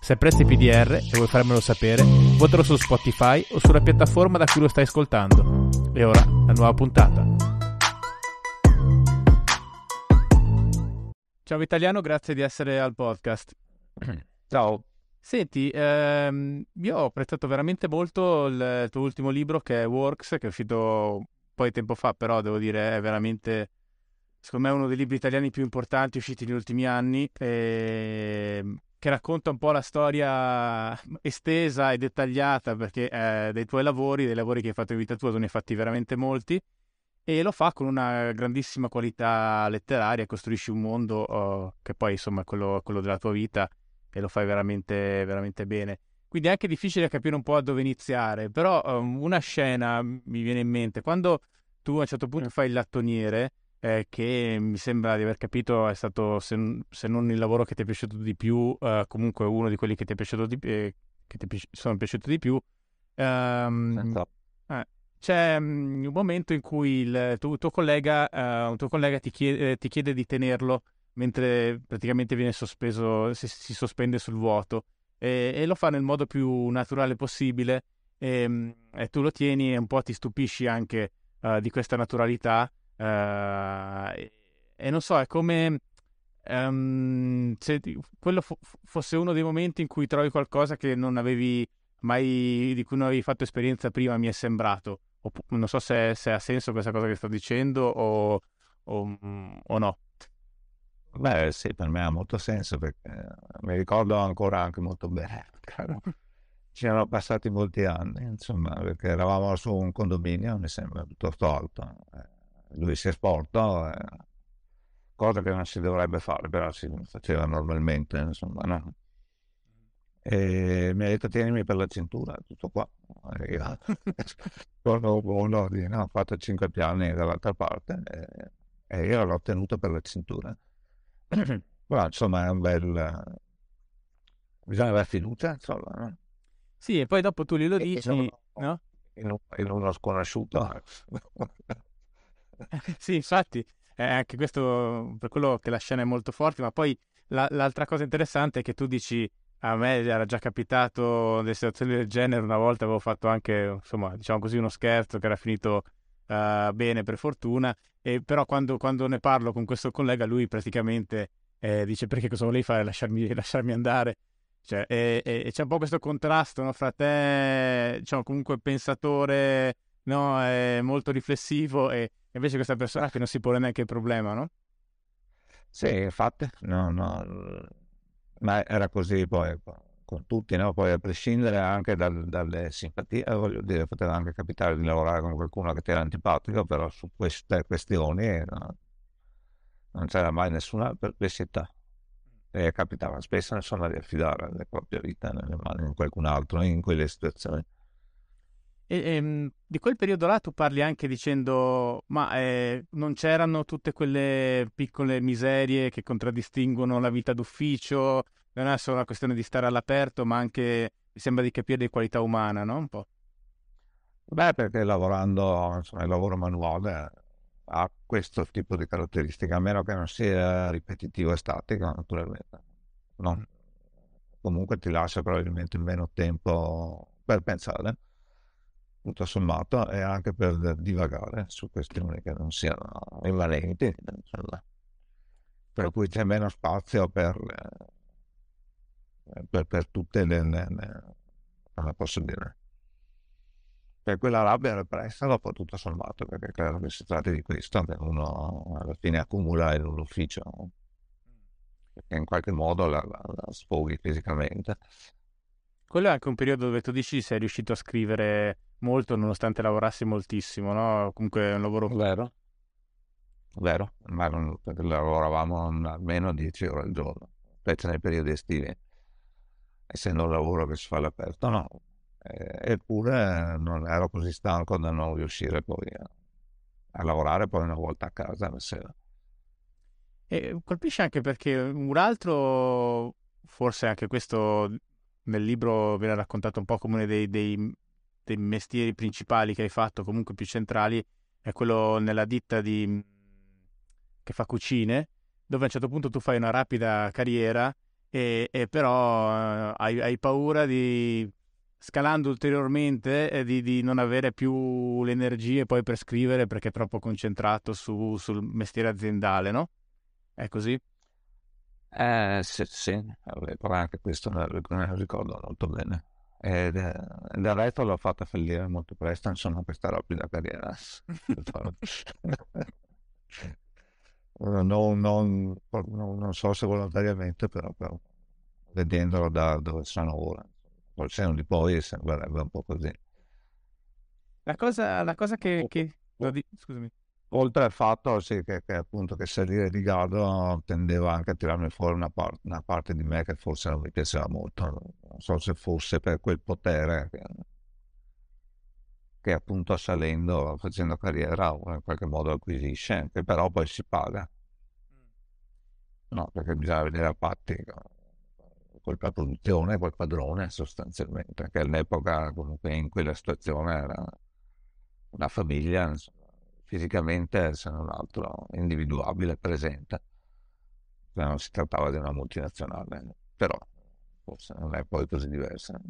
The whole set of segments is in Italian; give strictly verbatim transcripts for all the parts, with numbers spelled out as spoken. Se apprezzi P D R e vuoi farmelo sapere, votalo su Spotify o sulla piattaforma da cui lo stai ascoltando. E ora, la nuova puntata. Ciao Vitaliano, grazie di essere al podcast. Ciao. Senti, ehm, io ho apprezzato veramente molto il tuo ultimo libro che è Works, che è uscito un po' di tempo fa, però devo dire è veramente... Secondo me è uno dei libri italiani più importanti usciti negli ultimi anni e... che racconta un po' la storia estesa e dettagliata perché eh, dei tuoi lavori, dei lavori che hai fatto in vita tua, tu ne hai fatti veramente molti e lo fa con una grandissima qualità letteraria, costruisci un mondo oh, che poi insomma è quello, quello della tua vita e lo fai veramente, veramente bene. Quindi è anche difficile capire un po' a dove iniziare, però um, una scena mi viene in mente, quando tu a un certo punto fai il lattoniere, Eh, che mi sembra di aver capito è stato se, se non il lavoro che ti è piaciuto di più eh, comunque uno di quelli che ti è piaciuto di eh, che ti pi- sono piaciuto di più um, eh, c'è um, un momento in cui il tuo, tuo collega uh, un tuo collega ti chiede, eh, ti chiede di tenerlo mentre praticamente viene sospeso, si, si sospende sul vuoto e, e lo fa nel modo più naturale possibile e, e tu lo tieni e un po' ti stupisci anche uh, di questa naturalità. Uh, e, e non so, è come um, se ti, quello fo- fosse uno dei momenti in cui trovi qualcosa che non avevi mai, di cui non avevi fatto esperienza prima, mi è sembrato. O, non so se, se ha senso questa cosa che sto dicendo o, o, o no. Beh sì, per me ha molto senso perché mi ricordo ancora anche molto bene. Ci erano passati molti anni, insomma, perché eravamo su un condominio, mi sembra, tutto tolto. Lui si è sporto, eh, cosa che non si dovrebbe fare, però si faceva normalmente, insomma, no? E mi ha detto tienimi per la cintura, tutto qua. Io uno dice, no, ho fatto cinque piani dall'altra parte eh, e io l'ho tenuto per la cintura. Però, insomma, è un bel... bisogna avere fiducia, insomma, no? Sì, e poi dopo tu glielo dici, uno, no? In, un, in uno sconosciuto... Sì, infatti, eh, anche questo, per quello che la scena è molto forte, ma poi la, l'altra cosa interessante è che tu dici, a me era già capitato delle situazioni del genere, una volta avevo fatto anche, insomma, diciamo così, uno scherzo che era finito uh, bene per fortuna, e però quando, quando ne parlo con questo collega, lui praticamente eh, dice, perché cosa volevi fare, lasciarmi, lasciarmi andare? Cioè, e, e, e c'è un po' questo contrasto, no, fra te, diciamo, comunque pensatore, no, è molto riflessivo e invece questa persona che non si pone neanche il problema, no? Sì, infatti, no, no, ma era così poi con tutti, no? Poi a prescindere anche dal, dalle simpatie, voglio dire, poteva anche capitare di lavorare con qualcuno che ti era antipatico, però su queste questioni no, non c'era mai nessuna perplessità e capitava spesso insomma di affidare le proprie vite nelle mani di qualcun altro in quelle situazioni. E, e, di quel periodo là tu parli anche dicendo ma eh, non c'erano tutte quelle piccole miserie che contraddistinguono la vita d'ufficio, non è solo una questione di stare all'aperto ma anche mi sembra di capire di qualità umana, no? Un po'. Beh, perché lavorando insomma, il lavoro manuale ha questo tipo di caratteristiche, a meno che non sia ripetitivo e statico naturalmente, no. Comunque ti lascia probabilmente meno tempo per pensare tutto sommato e anche per divagare su questioni che non siano rivalenti, per cui c'è meno spazio per, per, per tutte le, le, le come posso dire, per quella rabbia repressa dopo tutto sommato, perché credo che si tratti di questo che uno alla fine accumula in un ufficio che in qualche modo la, la, la sfoghi fisicamente. Quello è anche un periodo dove tu dici sei riuscito a scrivere molto nonostante lavorassi moltissimo, no? Comunque è un lavoro... Vero, vero, ma non, perché lavoravamo almeno dieci ore al giorno, specie nei periodi estivi, essendo un lavoro che si fa all'aperto, no? eppure non ero così stanco da non riuscire poi a, a lavorare poi una volta a casa la sera. E colpisce anche perché un altro, forse anche questo nel libro viene raccontato un po' come uno dei, dei, dei mestieri principali che hai fatto, comunque più centrali, è quello nella ditta di, che fa cucine, dove a un certo punto tu fai una rapida carriera e, e però eh, hai, hai paura di, scalando ulteriormente, eh, di, di non avere più le energie poi per scrivere perché è troppo concentrato su, sul mestiere aziendale, no? È così? Eh, sì, sì, però anche questo non lo ricordo molto bene. E del resto l'ho fatta fallire molto presto, insomma, questa rapida carriera. non, non, non so se volontariamente, però, però vedendolo da dove sono ora, col seno di poi sembrerebbe un po' così. La cosa, la cosa che... che... No, di... Scusami. Oltre al fatto sì, che, che appunto che salire di grado tendeva anche a tirarmi fuori una, part- una parte di me che forse non mi piaceva molto, non so se fosse per quel potere che, che appunto salendo, facendo carriera in qualche modo acquisisce, che però poi si paga, no, perché bisogna vedere a patti col produzione, col padrone sostanzialmente, che all'epoca comunque in quella situazione era una famiglia, insomma, fisicamente, se non altro, individuabile, presente. Non si trattava di una multinazionale, però forse non è poi così diversa.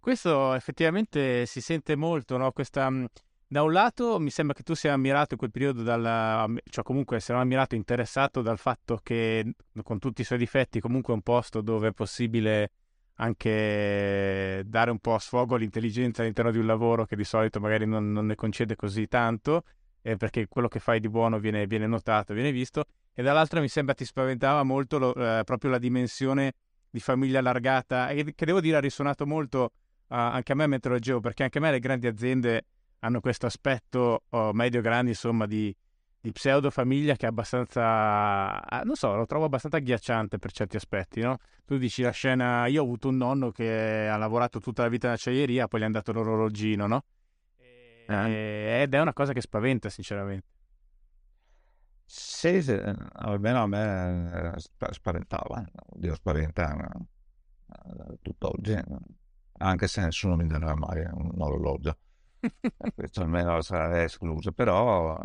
Questo effettivamente si sente molto, no? Questa, da un lato mi sembra che tu sia ammirato in quel periodo, dalla, cioè comunque se non ammirato, interessato dal fatto che, con tutti i suoi difetti, comunque è un posto dove è possibile anche dare un po' sfogo all'intelligenza all'interno di un lavoro che di solito magari non, non ne concede così tanto, eh, perché quello che fai di buono viene, viene notato, viene visto, e dall'altra mi sembra ti spaventava molto lo, eh, proprio la dimensione di famiglia allargata, eh, che devo dire ha risuonato molto eh, anche a me mentre lo leggevo, perché anche a me le grandi aziende hanno questo aspetto oh, medio-grande, insomma, di, di pseudo-famiglia che è abbastanza, non so, lo trovo abbastanza agghiacciante per certi aspetti, no? Tu dici la scena, io ho avuto un nonno che ha lavorato tutta la vita in acciaieria, poi gli è andato l'orologino, no? Eh. Ed è una cosa che spaventa, sinceramente. Sì, sì, almeno a me spaventava, Dio spaventa tutt'oggi, anche se nessuno mi darà mai un orologio, questo almeno sarà escluso, però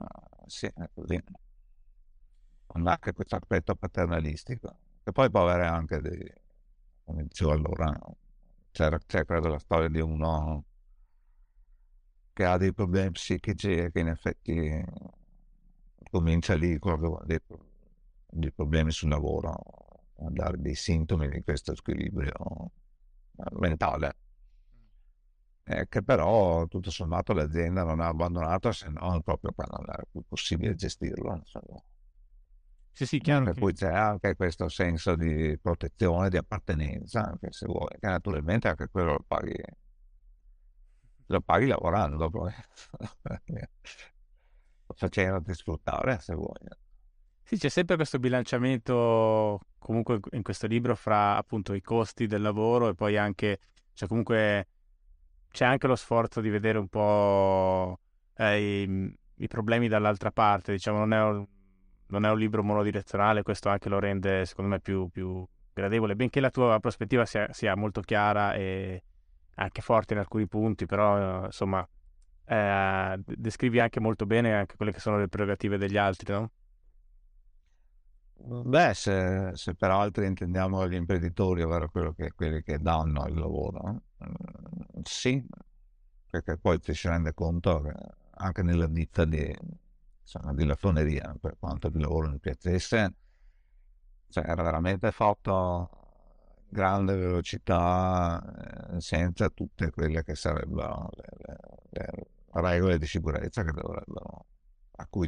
sì, è così. Con anche questo aspetto paternalistico. E poi può avere anche dei, come dicevo allora, c'era, c'è credo la storia di uno che ha dei problemi psichici e che in effetti comincia lì con dei, dei problemi sul lavoro, a dare dei sintomi di questo squilibrio mentale, eh, che però tutto sommato l'azienda non ha abbandonato, se non proprio quando non era più possibile gestirlo, insomma. Sì, sì, chiaro. Per che... cui c'è anche questo senso di protezione, di appartenenza, anche se vuoi, che naturalmente anche quello lo paghi, lo paghi lavorando, facendoti sfruttare, se vuoi. Sì, c'è sempre questo bilanciamento, comunque in questo libro, fra appunto i costi del lavoro e poi anche, cioè comunque c'è anche lo sforzo di vedere un po' eh, i, i problemi dall'altra parte, diciamo, non è un... non è un libro monodirezionale, questo anche lo rende secondo me più, più gradevole, benché la tua prospettiva sia, sia molto chiara e anche forte in alcuni punti, però insomma eh, descrivi anche molto bene anche quelle che sono le prerogative degli altri, no? Beh, se, se per altri intendiamo gli imprenditori, ovvero quello che, quelli che danno il lavoro, sì, perché poi ti si rende conto che anche nella ditta di... Insomma, di lattoneria, per quanto il lavoro mi piacesse, cioè, era veramente fatto grande velocità, eh, senza tutte quelle che sarebbero le, le, le regole di sicurezza che dovrebbero, a cui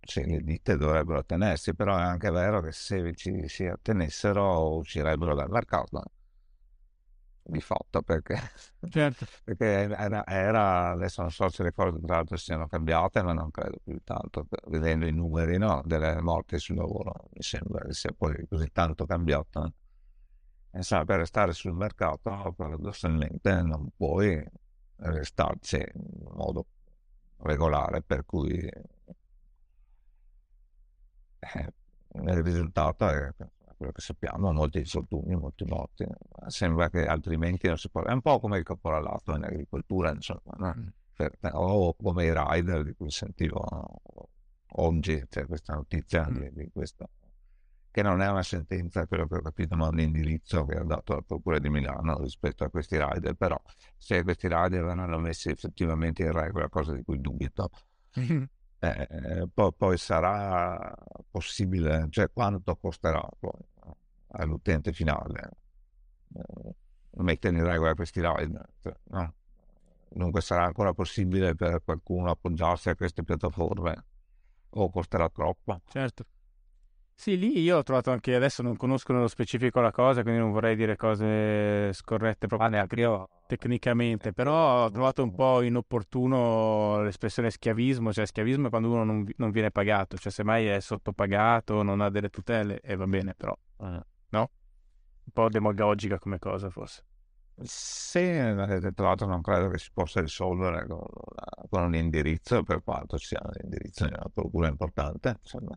cioè, le ditte dovrebbero attenersi, però è anche vero che se ci, si attenessero uscirebbero dal mercato. Di fatto, perché, certo. Perché era, era, adesso non so se le cose tra l'altro siano cambiate, ma non credo più tanto, vedendo i numeri, no, delle morti sul lavoro, mi sembra che sia poi così tanto cambiata, Insomma, per restare sul mercato, paradossalmente, non puoi restarci in modo regolare, per cui eh, il risultato è quello che sappiamo: molti infortuni, molti morti. Sembra che altrimenti non si può. È un po' come il caporalato in agricoltura, insomma, no? per, o come i rider di cui sentivo oggi, c'è cioè questa notizia mm. di, di questo. Che non è una sentenza, quello che ho capito, ma un indirizzo che ha dato la Procura di Milano rispetto a questi rider. Però se questi rider vanno messi effettivamente in regola, cosa di cui dubito, mm-hmm. eh, poi, poi sarà possibile, cioè quanto costerà poi all'utente finale eh, mettere in regola questi rider, cioè, no? Dunque sarà ancora possibile per qualcuno appoggiarsi a queste piattaforme o costerà troppo? Certo. Sì, lì io ho trovato anche, adesso non conosco nello specifico la cosa, quindi non vorrei dire cose scorrette proprio ah, io... tecnicamente, però ho trovato un po' inopportuno l'espressione schiavismo, cioè schiavismo è quando uno non, non viene pagato, cioè semmai è sottopagato, non ha delle tutele, e eh, va bene, però, no? Un po' demagogica come cosa forse. Se tra l'altro non credo che si possa risolvere con, con un indirizzo, per quanto sia un indirizzo di una procura importante, insomma.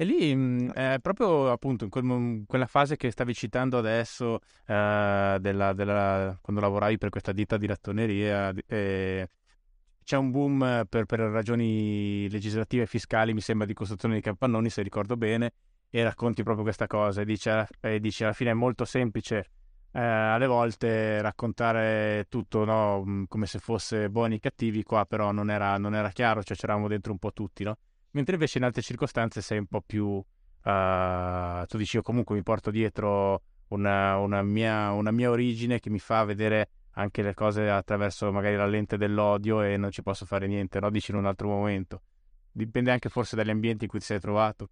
E lì eh, proprio appunto in quel, quella fase che stavi citando adesso, eh, della, della, quando lavoravi per questa ditta di lattoneria, eh, c'è un boom per, per ragioni legislative e fiscali, mi sembra, di costruzione di capannoni, se ricordo bene, e racconti proprio questa cosa e dici, e dici alla fine è molto semplice eh, alle volte raccontare tutto, no? Come se fosse buoni e cattivi, qua però non era, non era chiaro, cioè c'eravamo dentro un po' tutti, no? Mentre invece in altre circostanze sei un po' più, uh, tu dici, io comunque mi porto dietro una, una, mia, una mia origine che mi fa vedere anche le cose attraverso magari la lente dell'odio e non ci posso fare niente, no? Dici in un altro momento. Dipende anche forse dagli ambienti in cui ti sei trovato.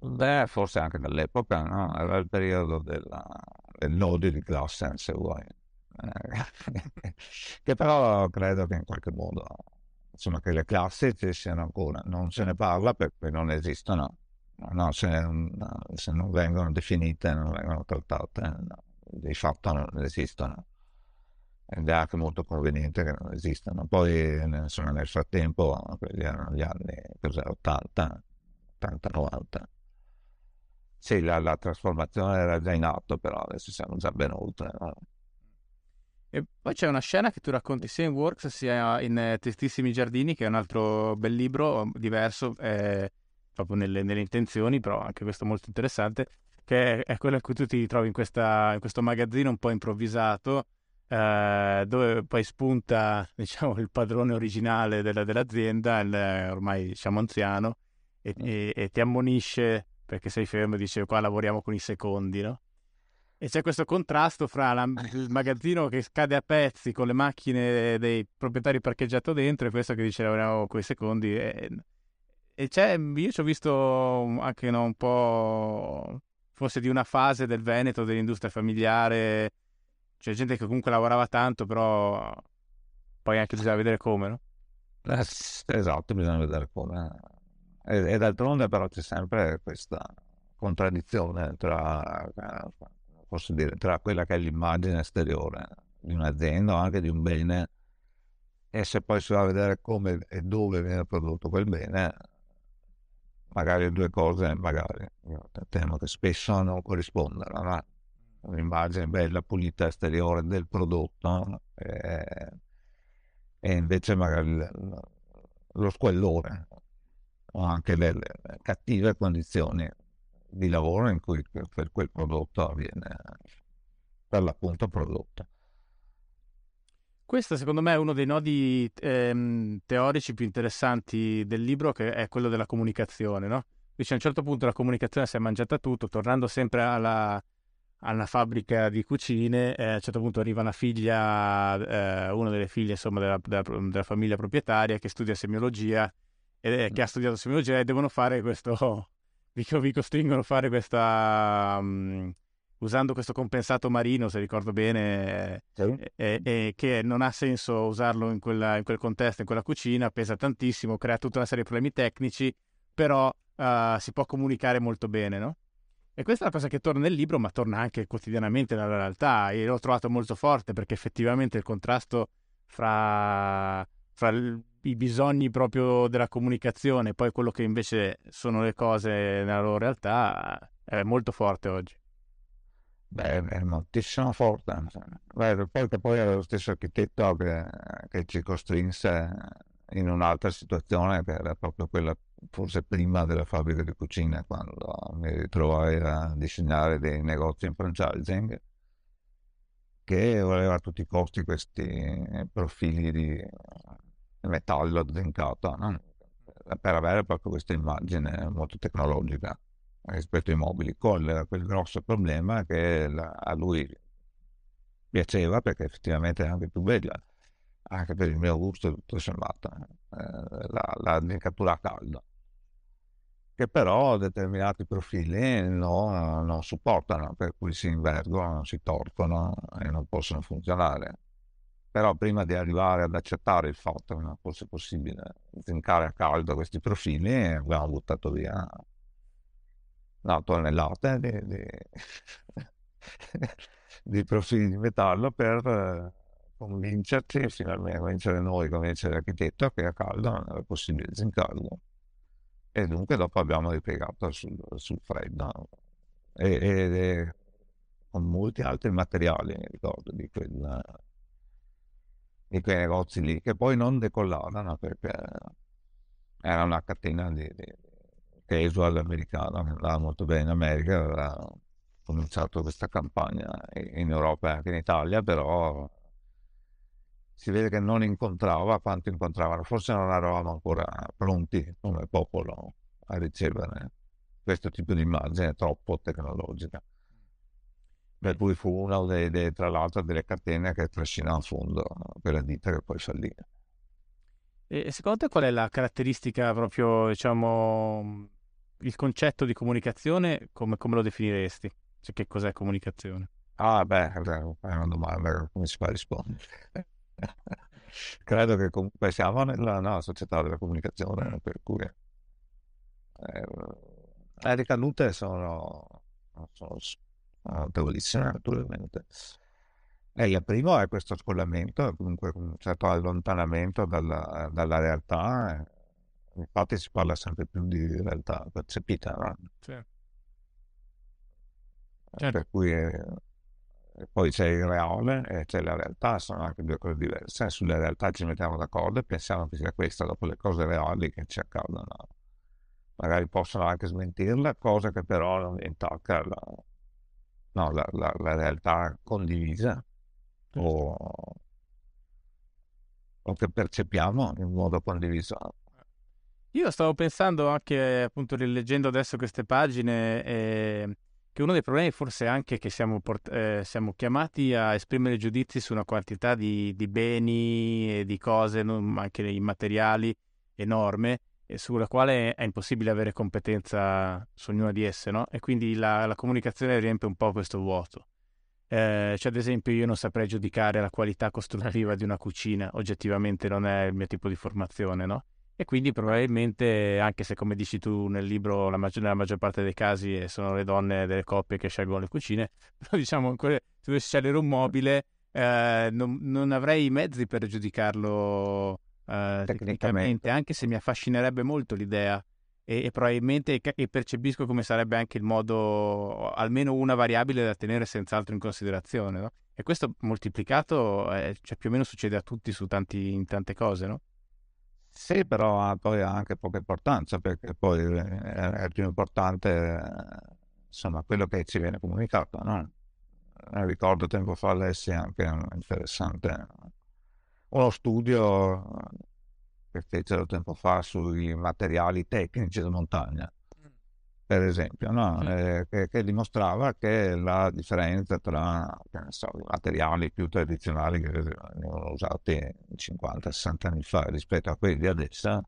Beh, forse anche dall'epoca, no? Era il periodo della, dell'odio di classe, se vuoi. Che però credo che in qualche modo... insomma, che le classi ci siano ancora, non se ne parla perché non esistono, no, se, no, se non vengono definite, non vengono trattate, no, di fatto non esistono, ed è anche molto conveniente che non esistano. Poi insomma, nel frattempo, quelli erano gli anni ottanta, ottanta, novanta, sì, la, la trasformazione era già in atto, però adesso siamo già ben oltre, no? E poi c'è una scena che tu racconti sia in Works sia in Tristissimi Giardini, che è un altro bel libro, diverso, eh, proprio nelle, nelle intenzioni, però anche questo molto interessante, che è, è quello in cui tu ti ritrovi in, questa, in questo magazzino un po' improvvisato, eh, dove poi spunta, diciamo, il padrone originale della, dell'azienda, il, ormai, diciamo, anziano, e, e, e ti ammonisce perché sei fermo e dice qua lavoriamo con i secondi, no? E c'è questo contrasto fra la, il magazzino che scade a pezzi con le macchine dei proprietari parcheggiato dentro e questo che dice lavoriamo quei secondi. E, e c'è, io ci ho visto anche, no, un po' forse di una fase del Veneto, dell'industria familiare, c'è gente che comunque lavorava tanto, però poi anche bisogna vedere come, no? Esatto, bisogna vedere come. E, e d'altronde però c'è sempre questa contraddizione tra... posso dire, tra quella che è l'immagine esteriore di un'azienda o anche di un bene, e se poi si va a vedere come e dove viene prodotto quel bene, magari due cose, magari, io temo che spesso non corrispondano, ma un'immagine bella, pulita, esteriore del prodotto e, e invece magari lo squallore o anche le, le cattive condizioni di lavoro in cui per quel prodotto viene per l'appunto prodotto. Questo secondo me è uno dei nodi ehm, teorici più interessanti del libro, che è quello della comunicazione, no? Dice, a un certo punto la comunicazione si è mangiata tutto, tornando sempre alla, alla fabbrica di cucine, eh, a un certo punto arriva una figlia, eh, una delle figlie, insomma, della, della, della famiglia proprietaria, che studia semiologia, eh, che ha studiato semiologia, e devono fare questo... vi costringono a fare questa um, usando questo compensato marino, se ricordo bene, sì. e, e che non ha senso usarlo in, quella, in quel contesto, in quella cucina, pesa tantissimo, crea tutta una serie di problemi tecnici, però uh, si può comunicare molto bene, no? E questa è una cosa che torna nel libro, ma torna anche quotidianamente nella realtà, e l'ho trovato molto forte, perché effettivamente il contrasto fra, fra i bisogni proprio della comunicazione e poi quello che invece sono le cose nella loro realtà è molto forte oggi. Beh, è moltissimo forte. Beh, perché poi era lo stesso architetto che, che ci costrinse in un'altra situazione, che era proprio quella forse prima della fabbrica di cucina, quando mi ritrovai a disegnare dei negozi in franchising, che voleva a tutti i costi questi profili di metallo zincato, no? Per avere proprio questa immagine molto tecnologica rispetto ai mobili, con quel grosso problema che a lui piaceva, perché effettivamente era anche più bella, anche per il mio gusto, tutto sommato, eh, la, la zincatura a caldo, che però determinati profili no, non supportano, per cui si invergono, si torcono e non possono funzionare. Però prima di arrivare ad accettare il fatto che non fosse possibile zincare a caldo questi profili, abbiamo buttato via una tonnellata di, di, di profili di metallo per convincerci, finalmente convincere noi, convincere l'architetto, che a caldo non era possibile zincarlo, e dunque dopo abbiamo ripiegato sul, sul freddo e, e, e con molti altri materiali, mi ricordo, di, quella, di quei negozi lì, che poi non decollarono perché era una catena di, di casual americana che andava molto bene in America, aveva cominciato questa campagna in Europa e anche in Italia, però si vede che non incontrava quanto incontravano, forse non eravamo ancora pronti come popolo a ricevere questo tipo di immagine troppo tecnologica, per cui fu una dei, dei, tra l'altro delle catene che trascinò a fondo quella ditta che poi fallì. E secondo te qual è la caratteristica proprio, diciamo, il concetto di comunicazione, come, come lo definiresti? Cioè, che cos'è comunicazione? Ah beh, è una domanda come si fa a rispondere. Credo che comunque siamo nella, nella società della comunicazione, per cui eh, le ricadute sono, sono notevolissime, naturalmente. E il primo è questo scollamento, comunque un certo allontanamento dalla, dalla realtà. Infatti si parla sempre più di realtà percepita, no? Certo. Certo. Per cui è, e poi c'è il reale e c'è la realtà, sono anche due cose diverse. Sulla realtà ci mettiamo d'accordo e pensiamo che sia questa, dopo le cose reali che ci accadono magari possono anche smentirla, cosa che però non intacca la, no, la, la, la realtà condivisa, sì. o, o che percepiamo in modo condiviso. Io stavo pensando anche, appunto, rileggendo adesso queste pagine, e che uno dei problemi forse è anche che siamo, port- eh, siamo chiamati a esprimere giudizi su una quantità di, di beni e di cose, non, anche immateriali, enorme, e sulla quale è impossibile avere competenza su ognuna di esse, no? E quindi la, la comunicazione riempie un po' questo vuoto. Eh, cioè, ad esempio, io non saprei giudicare la qualità costruttiva di una cucina, oggettivamente non è il mio tipo di formazione, no? E quindi probabilmente, anche se, come dici tu nel libro, la maggior, nella maggior parte dei casi sono le donne delle coppie che scelgono le cucine, però diciamo, se dovessi scegliere un mobile eh, non, non avrei i mezzi per giudicarlo eh, tecnicamente, anche se mi affascinerebbe molto l'idea, e, e probabilmente e percepisco come sarebbe anche il modo, almeno una variabile da tenere senz'altro in considerazione, no? E questo moltiplicato eh, cioè più o meno succede a tutti su tanti, in tante cose, no? Sì, però ha poi anche poca importanza, perché poi è più importante, insomma, quello che ci viene comunicato, no? Ricordo tempo fa lessi anche interessante uno studio che fecero tempo fa sui materiali tecnici da montagna, per esempio, no? Sì. eh, che, che dimostrava che la differenza tra, che ne so, i materiali più tradizionali che venivano usati cinquanta sessanta anni fa rispetto a quelli di adesso,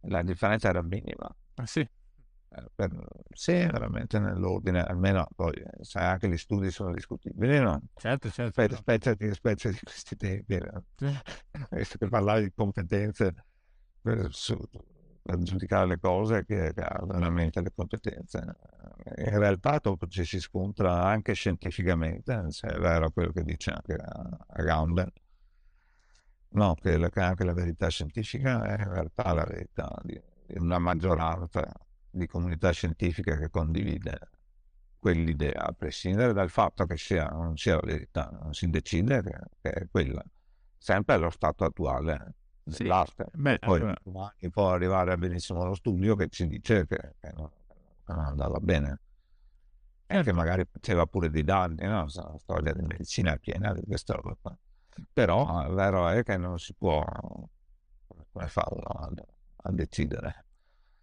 la differenza era minima. Ah, sì? Eh, per, sì, veramente nell'ordine, almeno poi sai, anche gli studi sono discutibili, no? Certo, certo. Spe- no. Specie, di, specie di questi tempi, no? Sì. Visto che parlavi di competenze, su, a giudicare le cose che ha veramente le competenze. In realtà dopo ci si scontra anche scientificamente, se è vero quello che dice anche Agamben, no, che anche la verità scientifica è in realtà la verità di una maggioranza di comunità scientifica che condivide quell'idea, a prescindere dal fatto che sia, non sia la verità, non si decide che, che è quella, sempre allo stato attuale dell'arte. Sì. Beh, poi allora può arrivare benissimo allo studio che ci dice che, che non, non andava bene e che magari faceva pure dei danni, no? La storia della medicina è piena di questa roba qua. Però è vero è che non si può come farlo a, a decidere.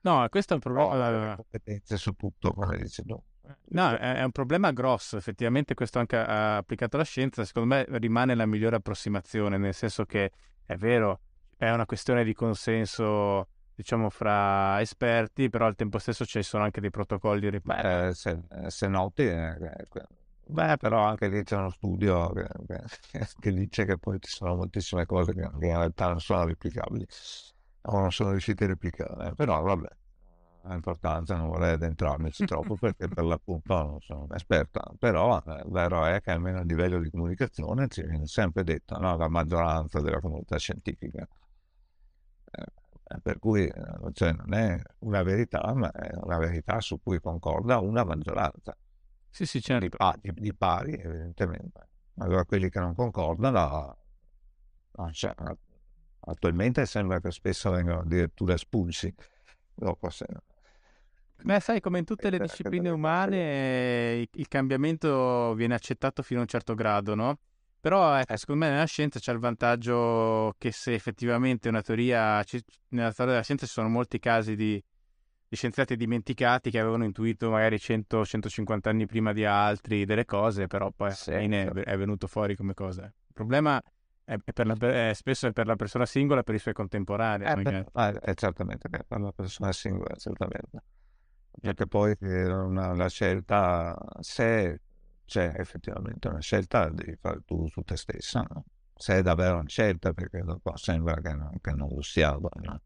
No, questo è un problema. Competenze su tutto, come dici tu. No, è un problema grosso, effettivamente questo anche applicato alla scienza, secondo me rimane la migliore approssimazione, nel senso che è vero, è una questione di consenso, diciamo, fra esperti, però al tempo stesso ci sono anche dei protocolli riparati. Se, se noti, eh, beh, però anche lì c'è uno studio che, che, che dice che poi ci sono moltissime cose che in realtà non sono replicabili, o non sono riusciti a replicare, però vabbè. Importanza, non vorrei addentrarmi troppo perché per l'appunto non sono un esperto, però è vero è che almeno a livello di comunicazione ci viene sempre detto, no, la maggioranza della comunità scientifica, eh, per cui cioè, non è una verità, ma è una verità su cui concorda una maggioranza. Sì, sì, certo. Di pari, di pari evidentemente. Allora quelli che non concordano no, cioè, attualmente sembra che spesso vengano addirittura espulsi. No, ma sai, come in tutte le discipline umane il cambiamento viene accettato fino a un certo grado, no? Però ecco, secondo me nella scienza c'è il vantaggio che se effettivamente una teoria, nella storia della scienza ci sono molti casi di, di scienziati dimenticati che avevano intuito magari cento centocinquanta anni prima di altri delle cose, però poi sì, alla fine è venuto fuori come cosa. Il problema è per la, è spesso è per la persona singola, per i suoi contemporanei. Eh, per, eh, è certamente per la persona singola, certamente. Perché poi una, la scelta, se c'è effettivamente una scelta, devi fare tu su te stessa, no? Se è davvero una scelta, perché dopo sembra che non, che non lo sia, no?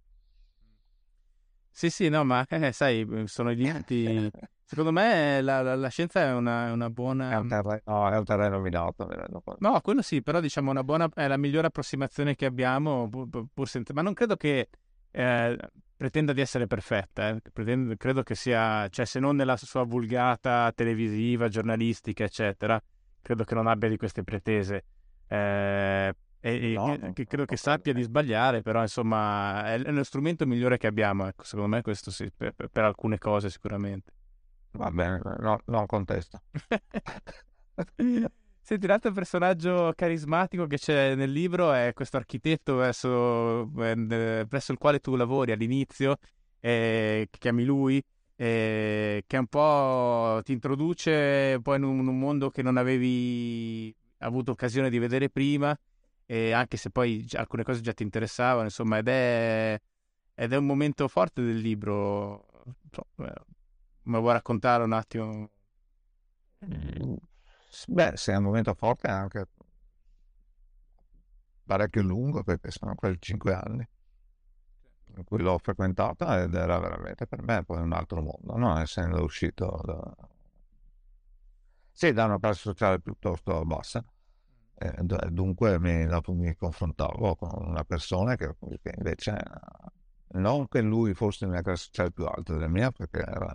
Sì, sì, no, ma eh, sai, sono i limiti. Secondo me la, la, la scienza è una, una buona... È un terreno, no, è un terreno minato. No, quello sì, però diciamo una buona, è la migliore approssimazione che abbiamo, pur, pur senza... Ma non credo che eh, pretenda di essere perfetta, eh. Pretendo, credo che sia... Cioè, se non nella sua vulgata televisiva, giornalistica, eccetera, credo che non abbia di queste pretese. Eh, e, no, e, che credo che sappia di sbagliare, però insomma è lo strumento migliore che abbiamo, ecco, secondo me questo sì, per, per alcune cose sicuramente. Va bene, no, non contesto. Senti, l'altro personaggio carismatico che c'è nel libro è questo architetto verso, eh, presso il quale tu lavori all'inizio, eh, che chiami lui, eh, che un po' ti introduce poi in un, in un mondo che non avevi avuto occasione di vedere prima, e anche se poi alcune cose già ti interessavano, insomma, ed è, ed è un momento forte del libro. Ma vuoi raccontare un attimo? Beh, se è un momento forte è anche parecchio lungo, perché sono quasi cinque anni in cui l'ho frequentata ed era veramente per me poi un altro mondo, no? Essendo uscito da, sì, da una classe sociale piuttosto bassa, e dunque mi, dopo mi confrontavo con una persona che, che invece non che lui fosse nella classe sociale più alta della mia, perché era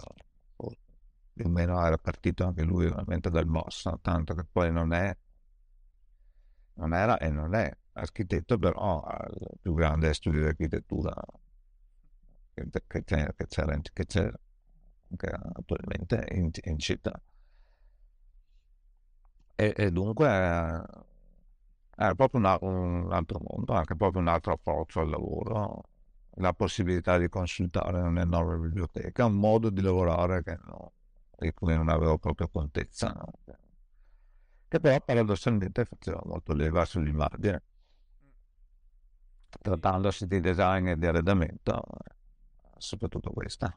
più o meno era partito anche lui veramente dal basso, tanto che poi non è, non era e non è architetto, però ha il più grande studio di architettura che, che, c'era, che, c'era, che c'era attualmente in, in città. E, e dunque era proprio una, un altro mondo, anche proprio un altro approccio al lavoro, la possibilità di consultare un'enorme biblioteca, un modo di lavorare che no, di cui non avevo proprio contezza, no? Che però paradossalmente faceva molto leva sull'immagine, trattandosi di design e di arredamento, soprattutto questa.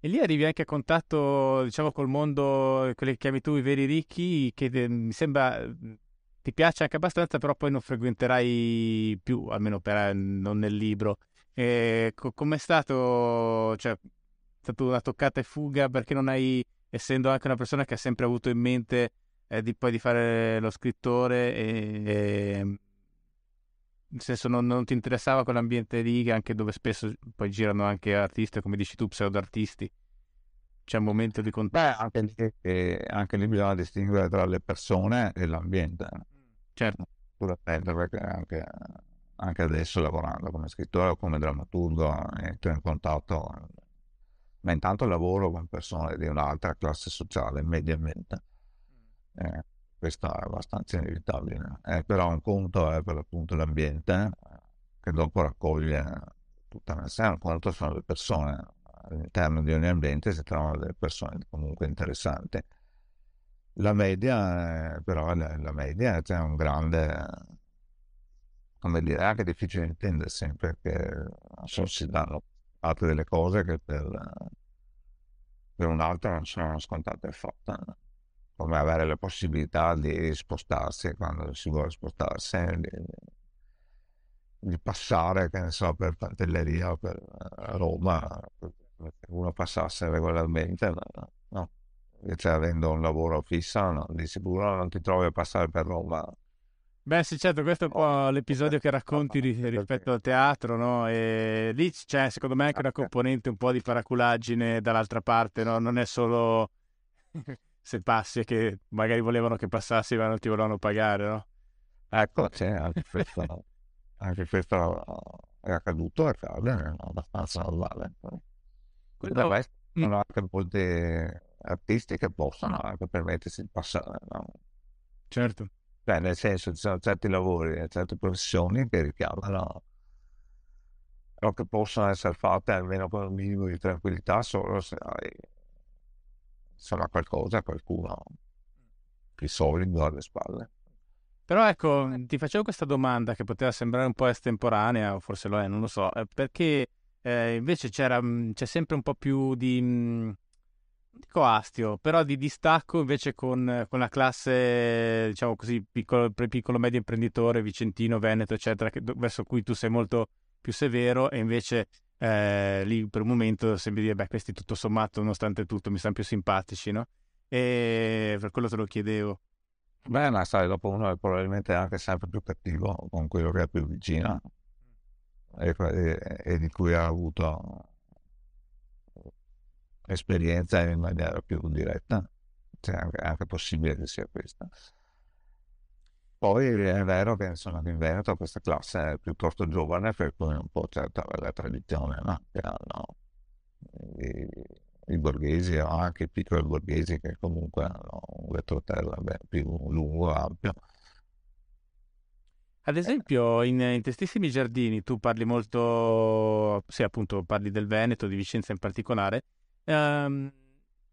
E lì arrivi anche a contatto, diciamo, col mondo, quelli che chiami tu i veri ricchi, che te, mi sembra ti piace anche abbastanza, però poi non frequenterai più, almeno per, non nel libro. E co- com'è stato, cioè, è stata una toccata e fuga, perché non hai, essendo anche una persona che ha sempre avuto in mente eh, di poi di fare lo scrittore, e, e nel senso non, non ti interessava quell'ambiente lì, anche dove spesso poi girano anche artisti, come dici tu, pseudo-artisti? C'è un momento di contatto? Beh, anche lì, eh, anche lì bisogna distinguere tra le persone e l'ambiente. Certo. Perché anche... anche adesso, lavorando come scrittore o come drammaturgo, entro in contatto, ma intanto lavoro con persone di un'altra classe sociale, mediamente. Eh, questo è abbastanza inevitabile. Eh, però un conto è per l'appunto l'ambiente, che dopo raccoglie tutta una serie, un conto sono le persone. All'interno di ogni ambiente si trovano delle persone comunque interessanti. La media, però, la media c'è, cioè, un grande... come dire, è anche difficile intendersi, perché so, si danno altre delle cose che per, per un'altra non sono scontate affatto, come avere la possibilità di spostarsi quando si vuole spostarsi, di, di passare, che ne so, per Pantelleria o per Roma, uno passasse regolarmente, ma no, invece avendo un lavoro fisso, no, di sicuro non ti trovi a passare per Roma. Beh sì, certo, questo è un po' l'episodio che racconti rispetto al teatro, no? E lì c'è, secondo me, anche una componente un po' di paraculaggine dall'altra parte, no? Non è solo se passi, che magari volevano che passassi ma non ti volevano pagare, no? Ecco, c'è anche questo, anche questo è accaduto, è abbastanza normale. Quindi da questo sono anche molti artisti che possono anche permettersi di passare, no? Certo. Beh, nel senso, ci sono certi lavori, certe professioni che richiamano, o che possono essere fatte almeno con un minimo di tranquillità, solo se hai, insomma, qualcosa, qualcuno più solido alle spalle. Però ecco, ti facevo questa domanda che poteva sembrare un po' estemporanea, o forse lo è, non lo so, perché eh, invece c'era, c'è sempre un po' più di... dico astio, però di distacco invece con, con la classe, diciamo così, piccolo, piccolo medio imprenditore, vicentino, veneto, eccetera, che, verso cui tu sei molto più severo, e invece eh, lì per un momento sembri dire, beh, questi tutto sommato, nonostante tutto, mi stanno più simpatici, no? E per quello te lo chiedevo. Beh, ma sai, dopo uno è probabilmente anche sempre più cattivo con quello che è più vicino e, e, e di cui ha avuto... esperienza in maniera più diretta, cioè, è anche possibile che sia questa. Poi è vero che, insomma, in Veneto questa classe è piuttosto giovane, per cui un po' c'è la tradizione, ma no? I, i borghesi, o anche i piccoli borghesi, che comunque hanno un retroterra più lungo, ampio. Ad esempio, in, in Tristissimi Giardini tu parli molto, sì, appunto, parli del Veneto, di Vicenza in particolare. Um,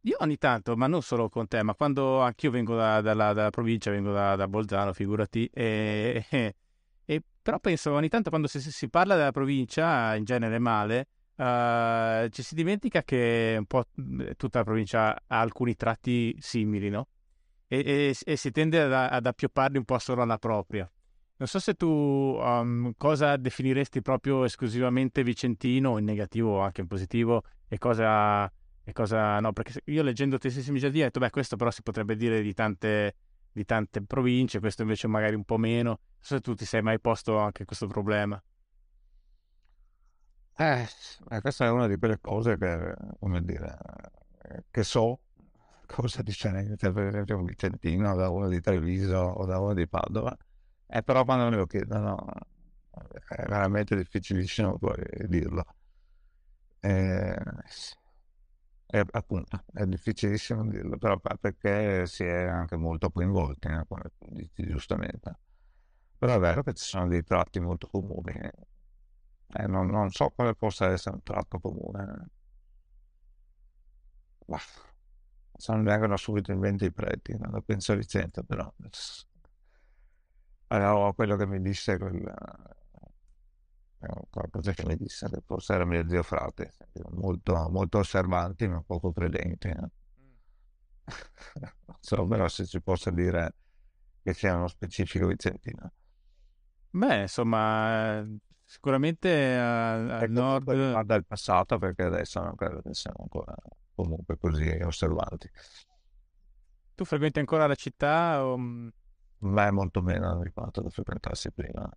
io ogni tanto, ma non solo con te, ma quando anch'io vengo da, da, da, dalla provincia, vengo da, da Bolzano, figurati, e, e, e, però penso ogni tanto, quando si, si parla della provincia, in genere male, uh, ci si dimentica che un po' tutta la provincia ha alcuni tratti simili, no? E, e, e si tende ad, ad appiopparli un po' solo alla propria. Non so se tu um, cosa definiresti proprio esclusivamente vicentino, in negativo o anche in positivo, e cosa, e cosa no, perché io leggendo Tristissimi Giardini ho detto, beh, questo però si potrebbe dire di tante, di tante province, questo invece magari un po' meno. Non so se tu ti sei mai posto anche questo problema. Eh, questa è una di quelle cose che, come dire, che so cosa differente, per esempio, un vicentino da uno di Treviso o da uno di Padova. Eh, però quando me lo chiedono è veramente difficilissimo poi dirlo. Eh, è, appunto, è difficilissimo dirlo, però perché si è anche molto coinvolti, eh, come dici giustamente. Però è vero che ci sono dei tratti molto comuni. Eh, non, non so quale possa essere un tratto comune. Bah, se non vengono subito in mente i preti, non lo penso a Vicenza, però... Allora, quello che mi disse, quella cosa che mi disse, che forse era mio zio frate, molto, molto osservanti ma poco credenti. Eh? Non so, però, se si possa dire che sia uno specifico vicentino. Beh, insomma, Sicuramente a, a nord... Guarda il passato, perché adesso non credo che siamo ancora comunque così osservanti. Tu frequenti ancora la città? O... Beh, molto meno di quanto da frequentarsi prima.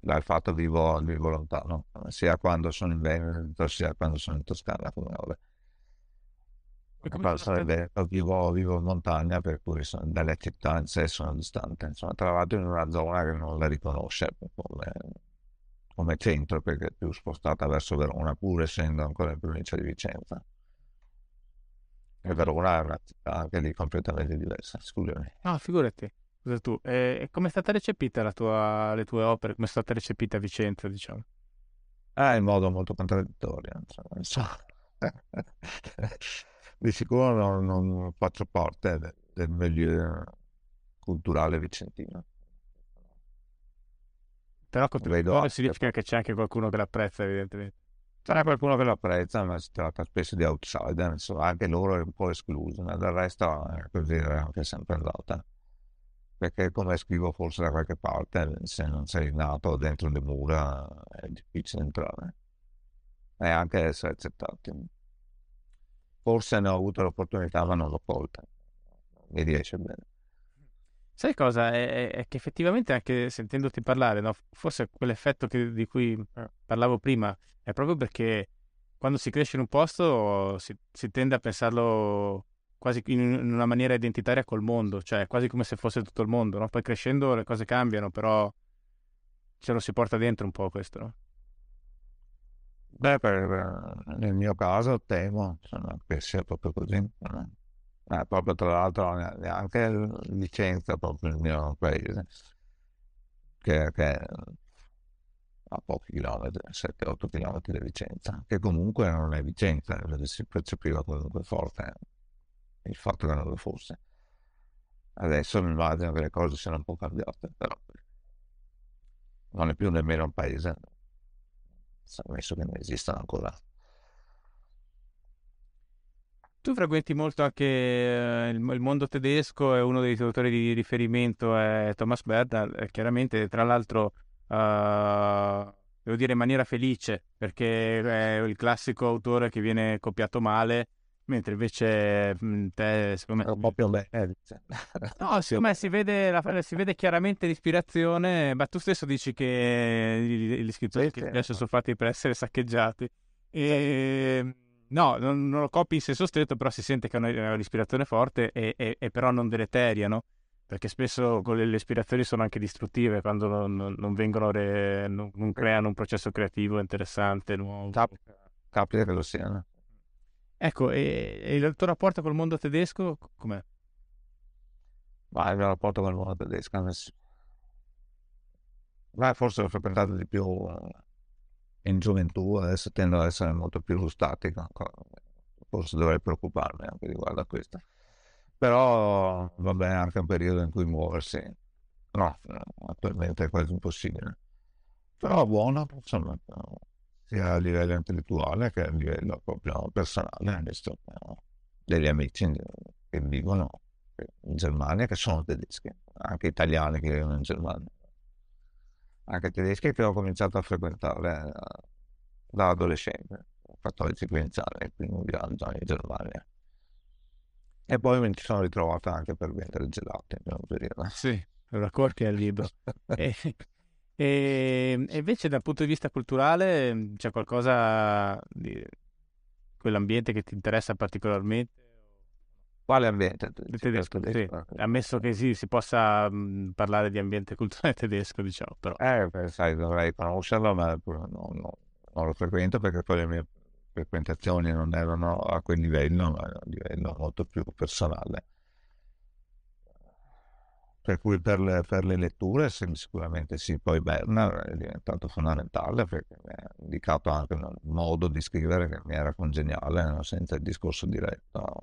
Dal fatto vivo, vivo lontano, sia quando sono in Veneto, sia quando sono in Toscana. Come come Veneto, vivo, vivo in montagna, per cui sono dalle città in sé sono distante. Insomma, tra l'altro in una zona che non la riconosce come, come centro, perché è più spostata verso Verona, pur essendo ancora in provincia di Vicenza. E Verona è una città anche lì completamente diversa. Scusami. No, figurati. Scusa tu, e come è stata recepita la tua, le tue opere? Come è stata recepita a Vicenza, diciamo? Ah, in modo molto contraddittorio. Non so. Di sicuro non, non faccio parte del, del milieu culturale vicentino. Però contraddittorio significa che c'è anche qualcuno che l'apprezza, evidentemente. C'è qualcuno che lo apprezza, ma si tratta spesso di outsider, insomma, anche loro è un po' escluso, ma del resto è così, è anche sempre andata. Perché come scrivo forse da qualche parte, se non sei nato dentro le mura è difficile entrare e anche essere accettati. Forse ne ho avuto l'opportunità, ma non l'ho colta, mi riesce bene. Sai cosa? È, è che effettivamente anche sentendoti parlare, no? Forse quell'effetto che, di cui parlavo prima è proprio perché quando si cresce in un posto si, si tende a pensarlo quasi in una maniera identitaria col mondo, cioè quasi come se fosse tutto il mondo, no? Poi crescendo le cose cambiano, però ce lo si porta dentro un po' questo, no? Beh, per, nel mio caso temo che sia proprio così. Eh, proprio tra l'altro anche Vicenza, proprio il mio paese, che, che a pochi chilometri, sette otto chilometri da Vicenza, che comunque non è Vicenza, si percepiva comunque forte il fatto che non lo fosse. Adesso mi immagino che le cose siano un po' cambiate, però non è più nemmeno un paese, ammesso che non esistano ancora. Tu frequenti molto anche eh, il, il mondo tedesco e uno dei tuoi autori di riferimento è Thomas Bernhard, chiaramente, tra l'altro, uh, devo dire in maniera felice, perché è il classico autore che viene copiato male, mentre invece mh, te, secondo me... È un po' più bello. No, secondo me si vede, la, si vede chiaramente l'ispirazione, ma tu stesso dici che gli scrittori che adesso sono fatti per essere saccheggiati. E... No, non, non lo copi in senso stretto, però si sente che hanno un'ispirazione forte e, e, e però non deleteriano, perché spesso con le, le ispirazioni sono anche distruttive quando non, non vengono re, non, non creano un processo creativo interessante, nuovo. Capita che lo siano. Ecco, e, e il tuo rapporto col mondo tedesco com'è? Ma il mio rapporto col mondo tedesco adesso... Beh, forse l'ho frequentato di più... Uh... in gioventù, adesso tendo ad essere molto più statico, forse dovrei preoccuparmi anche riguardo a questo, però va bene anche un periodo in cui muoversi, no, attualmente è quasi impossibile, però buono, insomma, sia a livello intellettuale che a livello proprio personale, visto degli amici che vivono in Germania, che sono tedeschi, anche italiani che vivono in Germania, anche tedeschi che ho cominciato a frequentare da adolescente, quattordici quindici anni, il primo viaggio in Germania. E poi mi sono ritrovato anche per vendere gelati in un periodo. Sì, una corte al libro. e, e, e invece dal punto di vista culturale c'è qualcosa di quell'ambiente che ti interessa particolarmente? Quale ambiente? Tedesco, tedesco, sì. Ammesso che sì, si possa mh, parlare di ambiente culturale tedesco, diciamo, però. Eh, sai, dovrei conoscerlo, ma non, non, non lo frequento perché poi le mie frequentazioni non erano a quel livello, ma a un livello molto più personale. Per cui per le, per le letture sicuramente sì, poi Bernhard è diventato fondamentale perché mi ha indicato anche un modo di scrivere che mi era congeniale, no? Senza il discorso diretto.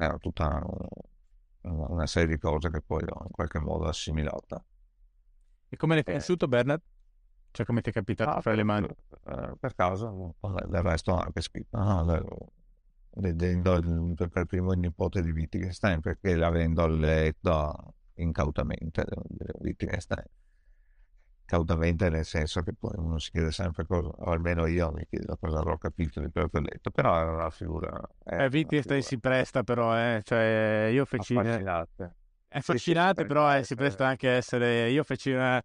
Era tutta una, una serie di cose che poi ho in qualche modo assimilata. E come l'hai conosciuto, eh, Bernhard? Cioè, come ti è capitato ah, fra le mani? Per, per caso, del resto anche scritto, no? Vedendo per primo Il nipote di Wittgenstein, perché l'avendo letto incautamente, devo dire, Wittgenstein. cautamente, nel senso che poi uno si chiede sempre cosa, o almeno io mi chiedo cosa avrò capito di quello che ho detto, però era una figura. Era eh, Wittgenstein si presta però, eh, cioè io feci... Affascinante. È affascinante, sì, però eh, si presta anche a essere... Io feci una,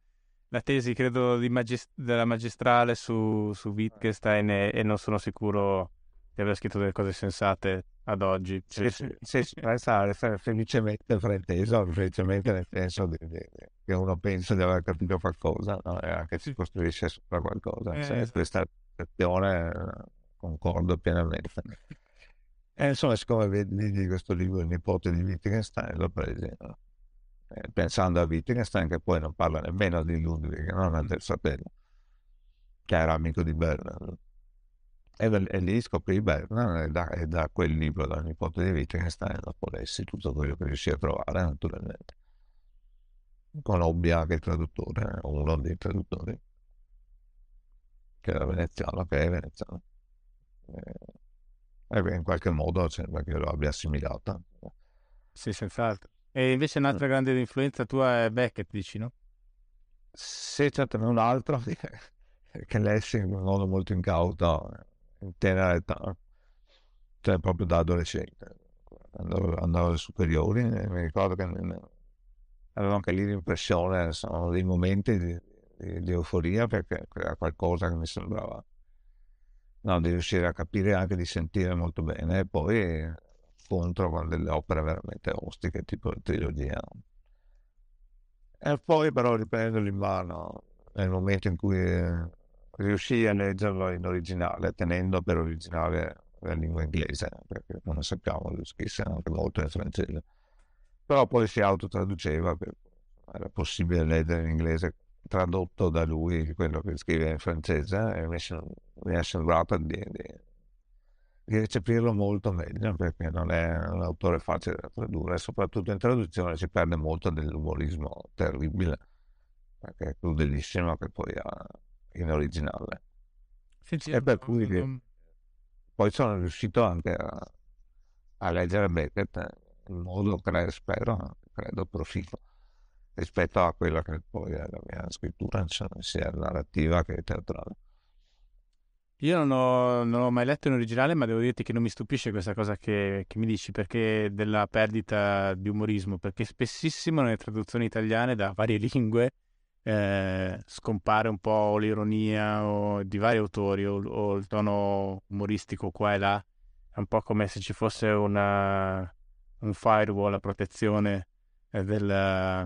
la tesi, credo, di magist- della magistrale su, su Wittgenstein e, e non sono sicuro di aver scritto delle cose sensate ad oggi. Cioè, se, se si presta a essere felicemente frainteso, felicemente nel senso di, di, che uno pensa di aver capito qualcosa, no? E anche si costruisce sopra qualcosa. Eh, cioè, esatto. Questa percezione concordo pienamente. E insomma, siccome vedi questo libro Il nipote di Wittgenstein, l'ho preso eh, pensando a Wittgenstein, che poi non parla nemmeno di Ludwig, non del fratello, che era amico di Bernhard, e, e lì scoprì Bernhard, e da, e da quel libro, dal nipote di Wittgenstein, dopo lessi tutto quello che riuscì a trovare, naturalmente, conobbi anche il traduttore, uno dei traduttori, che era veneziano, che è veneziano, eh, in qualche modo sembra che lo abbia assimilata. Sì, senz'altro. E invece un'altra grande influenza tua è Beckett, dici, no? Sì, certo, un altro che lessi in modo molto incauto in tenera età, cioè proprio da adolescente. Andavo, andavo alle superiori e mi ricordo che avevo anche lì l'impressione, sono dei momenti di, di, di euforia, perché era qualcosa che mi sembrava, no, di riuscire a capire e anche di sentire molto bene, e poi contro con delle opere veramente ostiche, tipo la trilogia. E poi però riprendolo in mano nel momento in cui eh, riuscii a leggerlo in originale, tenendo per originale la lingua inglese, perché non sappiamo che scrisse anche molto in francese, però poi si autotraduceva, era possibile leggere in inglese tradotto da lui quello che scrive in francese, e mi è sembrato di, di, di recepirlo molto meglio, perché non è un autore facile da tradurre, soprattutto in traduzione si perde molto dell'umorismo terribile, perché è crudelissimo, che poi ha in originale. Sì, sì, e per no, cui no. Poi sono riuscito anche a, a leggere Beckett in modo che spero, credo, proficuo rispetto a quella che poi è la mia scrittura, cioè sia narrativa che teatrale. Io non ho, non ho mai letto in originale, ma devo dirti che non mi stupisce questa cosa che, che mi dici, perché della perdita di umorismo, perché spessissimo nelle traduzioni italiane da varie lingue eh, scompare un po' l'ironia o di vari autori o, o il tono umoristico qua e là. È un po' come se ci fosse una, un firewall a protezione eh, del...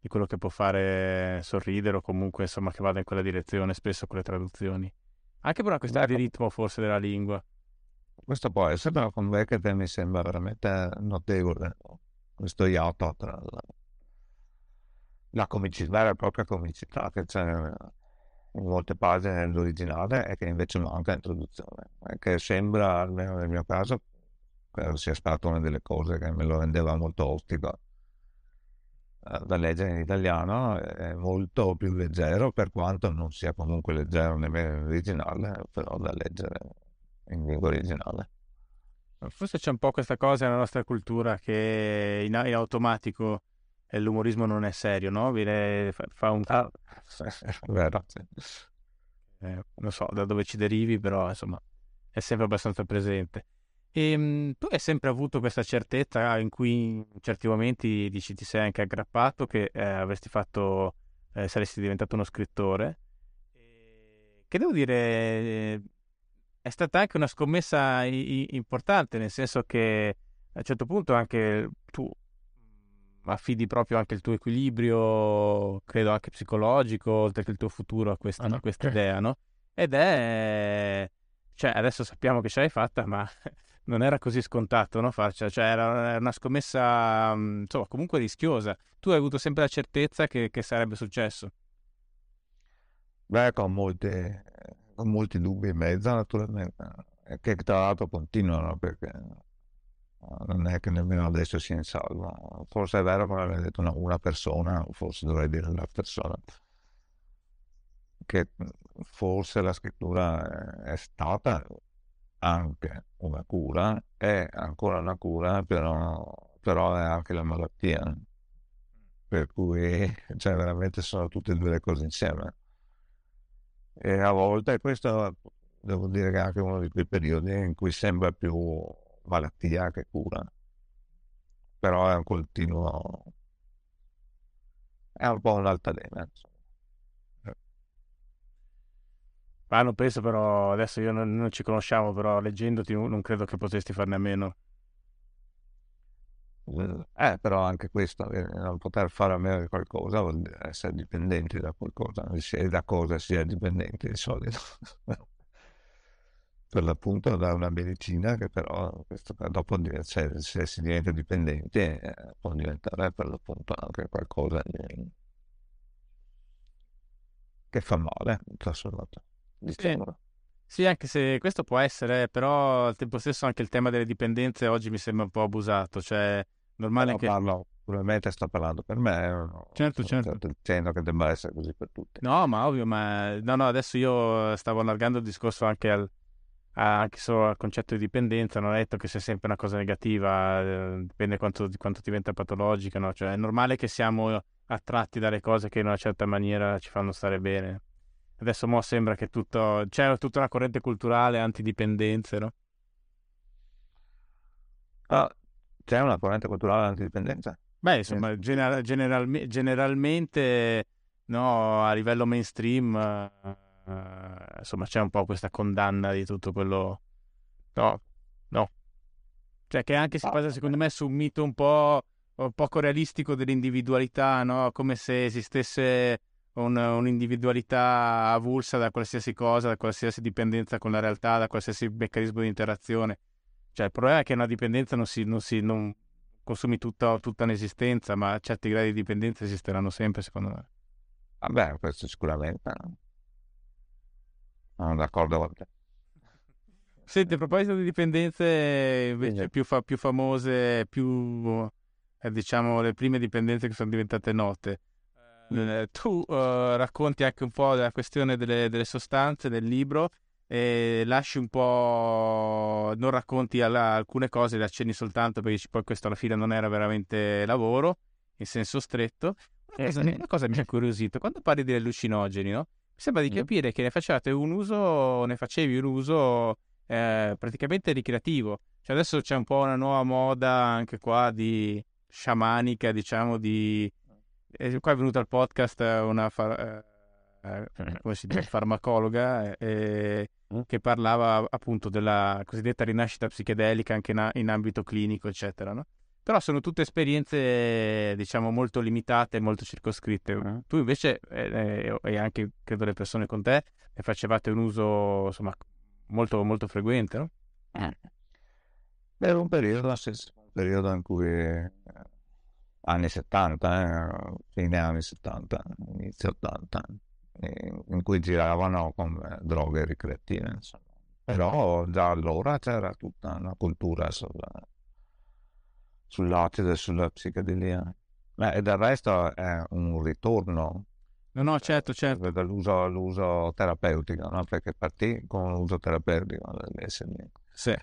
di quello che può fare sorridere, o comunque insomma che vada in quella direzione spesso con le traduzioni, anche per una questione Beh, di ritmo forse della lingua. Questo può essere, però con Beckett mi sembra veramente notevole questo iato tra la, la comicità, la vera e propria comicità che c'è in molte pagine nell'originale e che invece manca in traduzione, che sembra, almeno nel mio caso, credo sia stata una delle cose che me lo rendeva molto ostico da leggere in italiano. È molto più leggero, per quanto non sia comunque leggero nemmeno in originale, però da leggere in lingua originale. Forse c'è un po' questa cosa nella nostra cultura che in, in automatico l'umorismo non è serio, no? Viene, fa, fa un... Ah, vero, sì. Eh, non so da dove ci derivi, però insomma è sempre abbastanza presente. E tu hai sempre avuto questa certezza in cui in certi momenti dici, ti sei anche aggrappato, che eh, avresti fatto eh, saresti diventato uno scrittore, che devo dire è stata anche una scommessa i- importante, nel senso che a un certo punto anche tu affidi proprio anche il tuo equilibrio, credo anche psicologico, oltre che il tuo futuro a questa, ah, no. a questa idea, no? Ed è, cioè adesso sappiamo che ce l'hai fatta, ma non era così scontato, no, farcela, cioè era una scommessa insomma comunque rischiosa. Tu hai avuto sempre la certezza che, che sarebbe successo? Beh, con molti, con molti dubbi in mezzo, naturalmente, che tra l'altro continuano, perché non è che nemmeno adesso sia in salvo. Forse è vero come l'ha detto una, una persona, forse dovrei dire la persona, che forse la scrittura è stata anche una cura, è ancora una cura, però, però è anche la malattia, per cui cioè veramente sono tutte e due le cose insieme. eh, a volte, e questo devo dire che è anche uno di quei periodi in cui sembra più malattia che cura, però è un continuo, è un po' un'altalena, insomma. Ma non penso, però adesso io non, non ci conosciamo, però leggendoti non credo che potesti farne a meno. Eh, però anche questo, non poter fare a meno di qualcosa vuol dire essere dipendenti da qualcosa, e da cosa si è dipendenti di solito. Per l'appunto da una medicina che però questo, dopo cioè, se si diventa dipendenti eh, può diventare per l'appunto anche qualcosa di... che fa male, assolutamente. Diciamo. Sì, anche se questo può essere, però al tempo stesso anche il tema delle dipendenze oggi mi sembra un po' abusato, cioè normale che... parlo, probabilmente sto parlando per me, certo, certo. Sto dicendo che debba essere così per tutti. No, ma ovvio, ma no, no, adesso io stavo allargando il discorso anche al, a, anche solo al concetto di dipendenza, non ho detto che sia sempre una cosa negativa, eh, dipende quanto, di quanto diventa patologica, no? Cioè è normale che siamo attratti dalle cose che in una certa maniera ci fanno stare bene. Adesso mo sembra che tutto c'è tutta una corrente culturale antidipendenze, no? Ah, c'è una corrente culturale antidipendenza? Beh, insomma, gener- general- generalmente no, a livello mainstream, eh, insomma, c'è un po' questa condanna di tutto quello. No, no. Cioè che anche si basa, ah, secondo me, su un mito un po' un poco realistico dell'individualità, no? Come se esistesse Un, un'individualità avulsa da qualsiasi cosa, da qualsiasi dipendenza con la realtà, da qualsiasi meccanismo di interazione. Cioè il problema è che una dipendenza non si, non si non consumi tutta, tutta un'esistenza, ma certi gradi di dipendenza esisteranno sempre, secondo me. Vabbè, questo sicuramente, no? Sono d'accordo con te. Senti, a proposito di dipendenze invece più, fa, più famose, più eh, diciamo le prime dipendenze che sono diventate note, tu uh, racconti anche un po' della questione delle, delle sostanze del libro e lasci un po', non racconti alla, alcune cose, le accenni soltanto perché poi questo alla fine non era veramente lavoro in senso stretto. Una cosa, una cosa mi ha incuriosito quando parli degli allucinogeni, no? Mi sembra di capire che ne facevate un uso ne facevi un uso eh, praticamente ricreativo, cioè adesso c'è un po' una nuova moda anche qua di sciamanica, diciamo, di... E qua è venuta al podcast una far- eh, come si dice, farmacologa eh, che parlava appunto della cosiddetta rinascita psichedelica anche in, a- in ambito clinico, eccetera, no? Però sono tutte esperienze, diciamo, molto limitate, molto circoscritte. Uh-huh. Tu invece eh, e anche credo le persone con te ne facevate un uso, insomma, molto molto frequente, no? Uh-huh. Era un periodo, un periodo in cui anni settanta, eh, fine anni settanta, inizio ottanta, eh, in cui giravano con eh, droghe ricreative, insomma. Però da allora c'era tutta una cultura sulla, sull'acido e sulla psichedelia. Beh, e del resto è un ritorno. No, no, certo, certo. Dall'uso all'uso terapeutico, no? Perché partì con l'uso terapeutico dell'esse emme. Sì.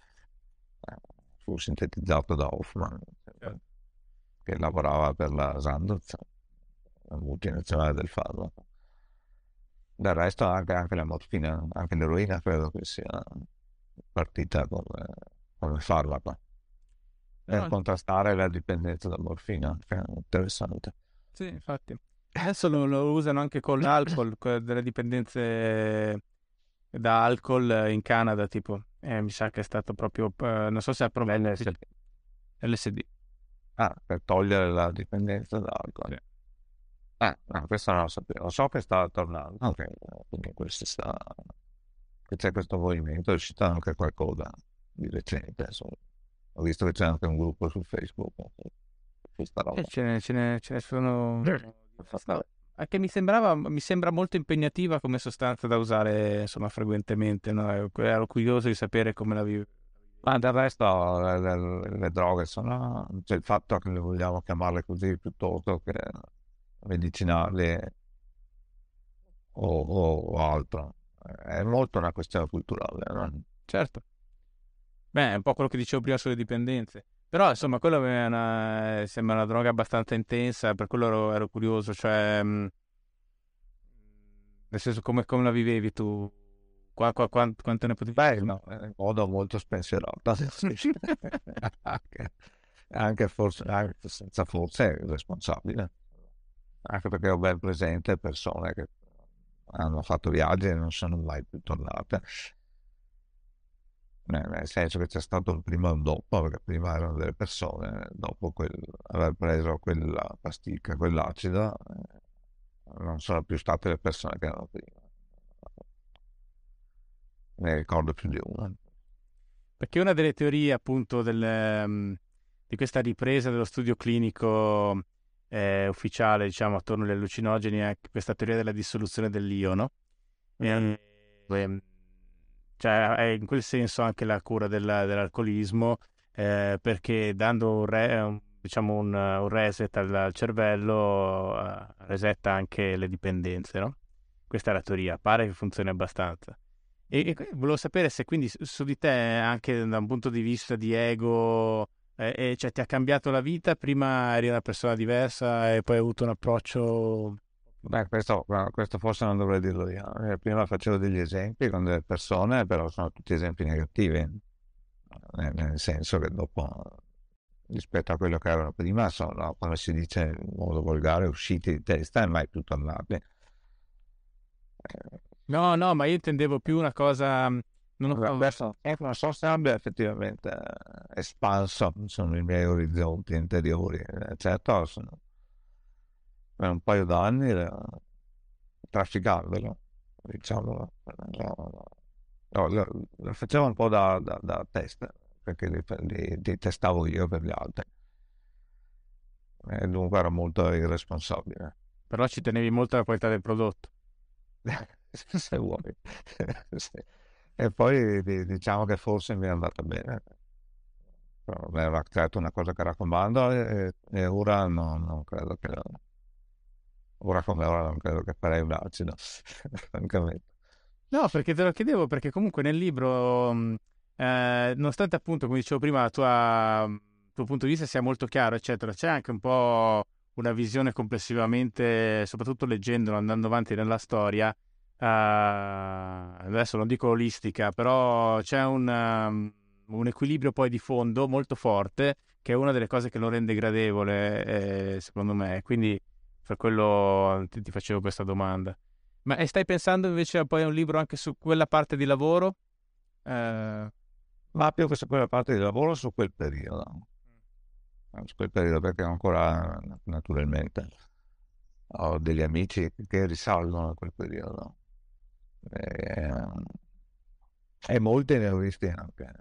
Fu sintetizzato da Hoffman. Certo. Che lavorava per la Sandoz, la multinazionale del farmaco. Del resto anche, anche la morfina, anche l'eroina credo che sia partita come, come farmaco per no, contrastare la dipendenza da morfina, che è interessante. Sì, infatti. Adesso lo, lo usano anche con l'alcol, con delle dipendenze da alcol in Canada, tipo. Eh, mi sa che è stato proprio, eh, non so se ha provato L S D. Ah, per togliere la dipendenza dall'alcol. Sì. Eh, no, questo non lo sapevo. So che sta tornando. Ok, quindi questo sta... c'è questo movimento, è uscito anche qualcosa di recente. Insomma. Ho visto che c'è anche un gruppo su Facebook. Questa roba. Eh, ce, ne, ce, ne, ce ne sono... No, anche mi sembrava, mi sembra molto impegnativa come sostanza da usare, insomma, frequentemente. No? Ero curioso di sapere come la vive. Ma del resto le, le, le droghe sono, cioè il fatto che le vogliamo chiamarle così piuttosto che medicinali o, o, o altro, è molto una questione culturale, no? Certo. Beh, è un po' quello che dicevo prima sulle dipendenze, però insomma quello è una, sembra una droga abbastanza intensa, per quello ero, ero curioso, cioè... Nel senso, come, come la vivevi tu? Qua, qua, qua, quanto ne potevi? Beh, no, in modo molto spensierato. anche, anche forse, anche senza forse è responsabile. Anche perché ho ben presente persone che hanno fatto viaggi e non sono mai più tornate. Nel senso che c'è stato il prima e il dopo, perché prima erano delle persone, dopo quel, aver preso quella pasticca, quell'acida, non sono più state le persone che erano prima. Ne ricordo più di una. Perché una delle teorie appunto del, di questa ripresa dello studio clinico eh, ufficiale, diciamo, attorno agli allucinogeni, è questa teoria della dissoluzione dell'io, no? Mm. E, cioè è in quel senso anche la cura della, dell'alcolismo, eh, perché dando un, re, un, diciamo un, un reset al, al cervello eh, resetta anche le dipendenze, no? Questa è la teoria, pare che funzioni abbastanza. E, e volevo sapere se quindi su, su di te, anche da un punto di vista di ego, eh, eh, cioè ti ha cambiato la vita? Prima eri una persona diversa e poi hai avuto un approccio... Beh, questo, questo forse non dovrei dirlo io. Prima facevo degli esempi con delle persone, però sono tutti esempi negativi, nel senso che dopo, rispetto a quello che erano prima, sono, come si dice in modo volgare, usciti di testa e mai più tornati. No, no, ma io intendevo più una cosa... Non, ho... eh, non so se abbia effettivamente espanso, sono i miei orizzonti interiori, certo sono... per un paio d'anni trafficavano, diciamo, lo, lo, lo, lo facevo un po' da, da, da test, perché li, li, li testavo io per gli altri, e dunque era molto irresponsabile. Però ci tenevi molto alla qualità del prodotto. Se vuoi. E poi diciamo che forse mi è andata bene, però mi era creato una cosa che raccomando, e, e ora non, non credo che... Ora come ora non credo che farei un acido, francamente. No, perché te lo chiedevo, perché comunque nel libro, eh, nonostante appunto, come dicevo prima, il tuo punto di vista sia molto chiaro, eccetera, c'è anche un po' una visione complessivamente, soprattutto leggendolo, andando avanti nella storia, eh, adesso non dico olistica, però c'è un, un equilibrio poi di fondo molto forte, che è una delle cose che lo rende gradevole, eh, secondo me, quindi... Per quello ti facevo questa domanda. Ma e stai pensando invece poi a un libro anche su quella parte di lavoro? Eh... Ma più che su quella parte di lavoro, su quel periodo. Su quel periodo, perché ancora, naturalmente, ho degli amici che risalgono a quel periodo. E, e molti ne ho visti anche.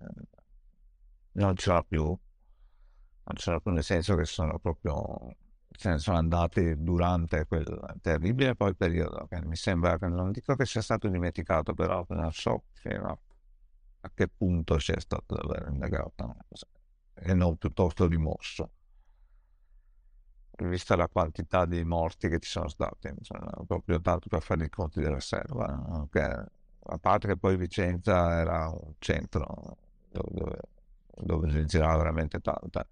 Non ce l'ho più. Non ce l'ho più nel senso che sono proprio... Se sono andati durante quel terribile poi periodo, che mi sembra che non dico che sia stato dimenticato, però non so fino a che punto sia stato davvero indagato e non piuttosto rimosso, vista la quantità di morti che ci sono stati, insomma, proprio tanto per fare i conti della serva, che, a parte che poi Vicenza era un centro dove, dove, dove si girava veramente tanta.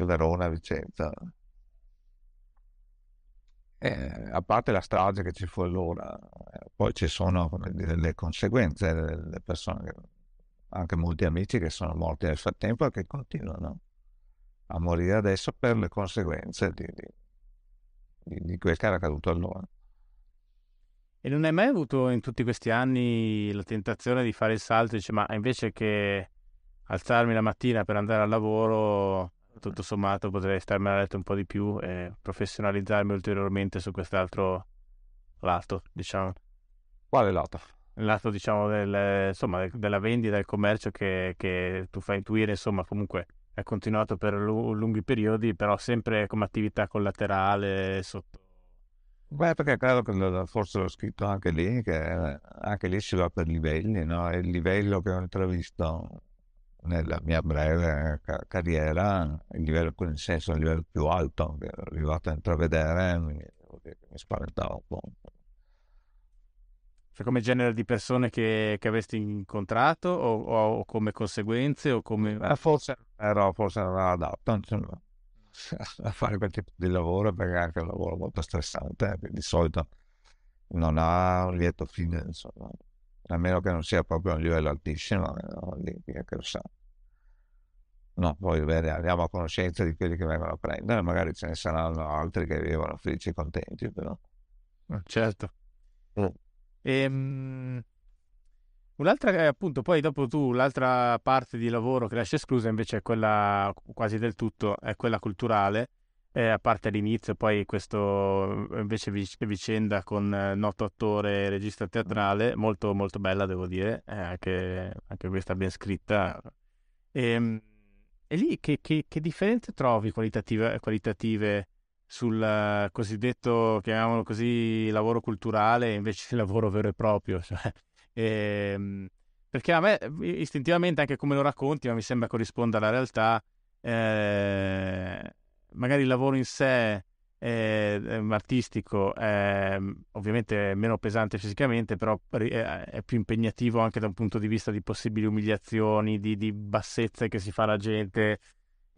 Verona, Vicenza, eh, a parte la strage che ci fu allora, eh, poi ci sono, come dire, le conseguenze, le, le persone che, anche molti amici che sono morti nel frattempo e che continuano a morire adesso per le conseguenze di, di, di quel che era accaduto allora. E non hai mai avuto in tutti questi anni la tentazione di fare il salto e dice, ma invece che alzarmi la mattina per andare al lavoro, tutto sommato potrei starmi a letto un po' di più e professionalizzarmi ulteriormente su quest'altro lato, diciamo. Quale lato? Il lato, diciamo, del, insomma, della vendita, del commercio che, che tu fai intuire, insomma, comunque è continuato per lunghi periodi, però sempre come attività collaterale sotto. Beh, perché credo che forse l'ho scritto anche lì, che anche lì si va per livelli, no? È il livello che ho intravisto nella mia breve car- carriera, il livello, nel senso, il livello più alto che ero arrivato a intravedere, mi, mi spaventava un po'. Cioè come genere di persone che, che avresti incontrato, o, o come conseguenze, o come... Eh, forse, ero, forse non era adatto, insomma. a fare quel tipo di lavoro, perché è anche un lavoro molto stressante, eh, di solito non ha un lieto fine, insomma, a meno che non sia proprio a un livello altissimo, no? Lì, che lo sa. No, poi bene, andiamo a conoscenza di quelli che vengono a prendere, magari ce ne saranno altri che vivono felici e contenti, però. Certo. Mm. Ehm, un'altra, appunto, poi dopo tu, l'altra parte di lavoro che lascia esclusa invece è quella, quasi del tutto, è quella culturale, eh, a parte all'inizio, poi questo invece vicenda con eh, noto attore e regista teatrale, molto molto bella devo dire, eh, anche, anche questa ben scritta. Ehm, E lì che, che, che differenze trovi qualitative, qualitative sul cosiddetto, chiamiamolo così, lavoro culturale invece il lavoro vero e proprio? Cioè, ehm, perché a me istintivamente, anche come lo racconti, ma mi sembra corrisponda alla realtà, eh, magari il lavoro in sé eh, artistico è ovviamente meno pesante fisicamente, però è più impegnativo anche da un punto di vista di possibili umiliazioni, di, di bassezze che si fa alla gente,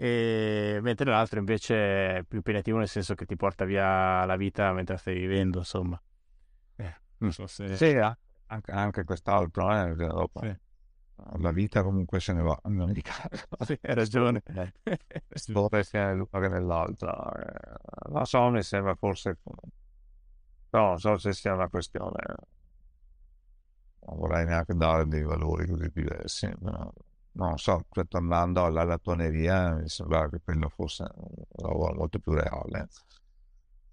e mentre l'altro invece è più impegnativo nel senso che ti porta via la vita mentre stai vivendo, insomma. Eh, non so se... Sì, anche, anche quest'altro, eh, dopo. Sì. La vita comunque se ne va, in ogni caso. Sì, hai ragione. Potrebbe essere l'una che nell'altra. La so, mi sembra forse... Però non so se sia una questione... Non vorrei neanche dare dei valori così diversi. No? Non so, tornando alla lattoneria, mi sembrava che quello fosse un lavoro molto più reale,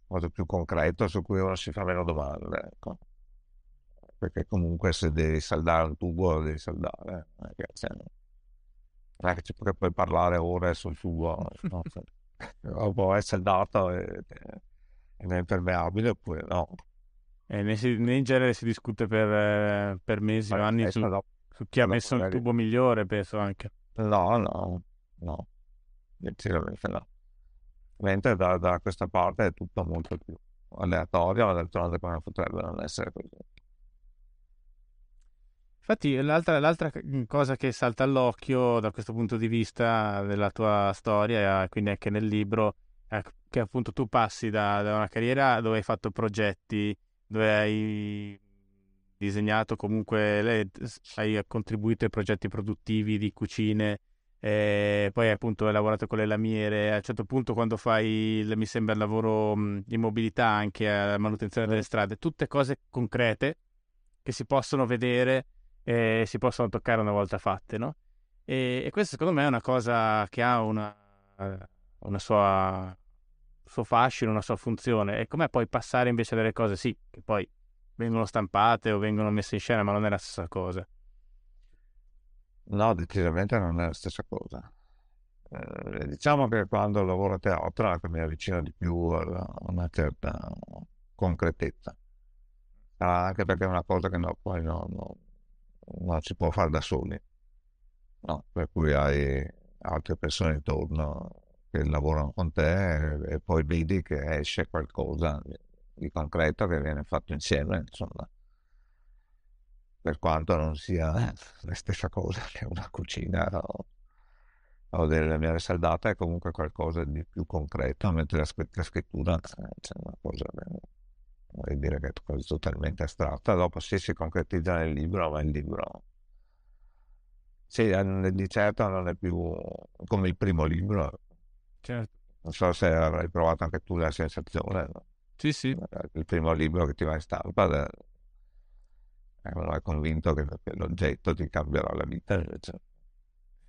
molto più concreto, su cui uno si fa meno domande, ecco. Perché comunque se devi saldare un tubo lo devi saldare, non è che puoi parlare ore sul tubo, no? Dopo è saldato ed è impermeabile oppure no. E ne si, ne in genere si discute per, per mesi o anni su, dopo, su chi ha messo il tubo migliore, penso anche. No, no, no, decisamente no. Mentre da, da questa parte è tutto molto più aleatorio, d'altronde come potrebbe non essere così. Infatti l'altra, l'altra cosa che salta all'occhio da questo punto di vista della tua storia, quindi anche nel libro, è che appunto tu passi da, da una carriera dove hai fatto progetti, dove hai disegnato comunque, le, hai contribuito ai progetti produttivi di cucine, e poi appunto hai lavorato con le lamiere, a un certo punto quando fai, mi sembra, il lavoro in mobilità anche, la manutenzione delle strade, tutte cose concrete che si possono vedere, e si possono toccare una volta fatte, no? E, e questo secondo me è una cosa che ha una, una sua suo fascino, una sua funzione. E com'è poi passare invece delle cose, sì, che poi vengono stampate o vengono messe in scena, ma non è la stessa cosa. No, decisamente non è la stessa cosa. Eh, diciamo che quando lavoro a teatro mi avvicino di più a una certa concretezza, anche perché è una cosa che no, poi non no. non si può fare da soli, no? Per cui hai altre persone intorno che lavorano con te e poi vedi che esce qualcosa di concreto che viene fatto insieme, insomma, per quanto non sia la stessa cosa che una cucina o, o delle mie risaldate, è comunque qualcosa di più concreto, mentre la scrittura c'è una cosa bella. Vuol dire che è cosa totalmente astratta. Dopo sì, si concretizza nel libro, ma il libro sì, di certo non è più come il primo libro. Certo. Non so se hai provato anche tu la sensazione, no? Sì, sì. Il primo libro che ti va in stampa eh, non è convinto che l'oggetto ti cambierà la vita, invece,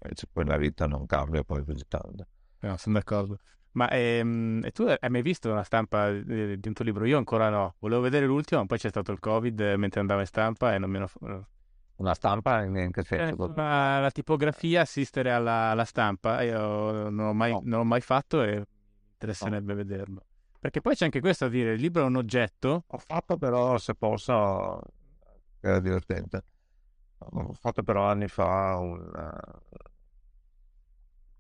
invece poi la vita non cambia poi così tanto. No, sono d'accordo. Ma ehm, e tu hai mai visto una stampa di un tuo libro? Io ancora no, volevo vedere l'ultimo, ma poi c'è stato il Covid mentre andavo in stampa e non me lo... Una stampa in che senso? Eh, ma la tipografia, assistere alla, alla stampa, io non ho mai, no. non ho mai fatto e mi interesserebbe no. vederlo. Perché poi c'è anche questo a dire, il libro è un oggetto. Ho fatto però, se posso, era divertente, ho fatto però anni fa un...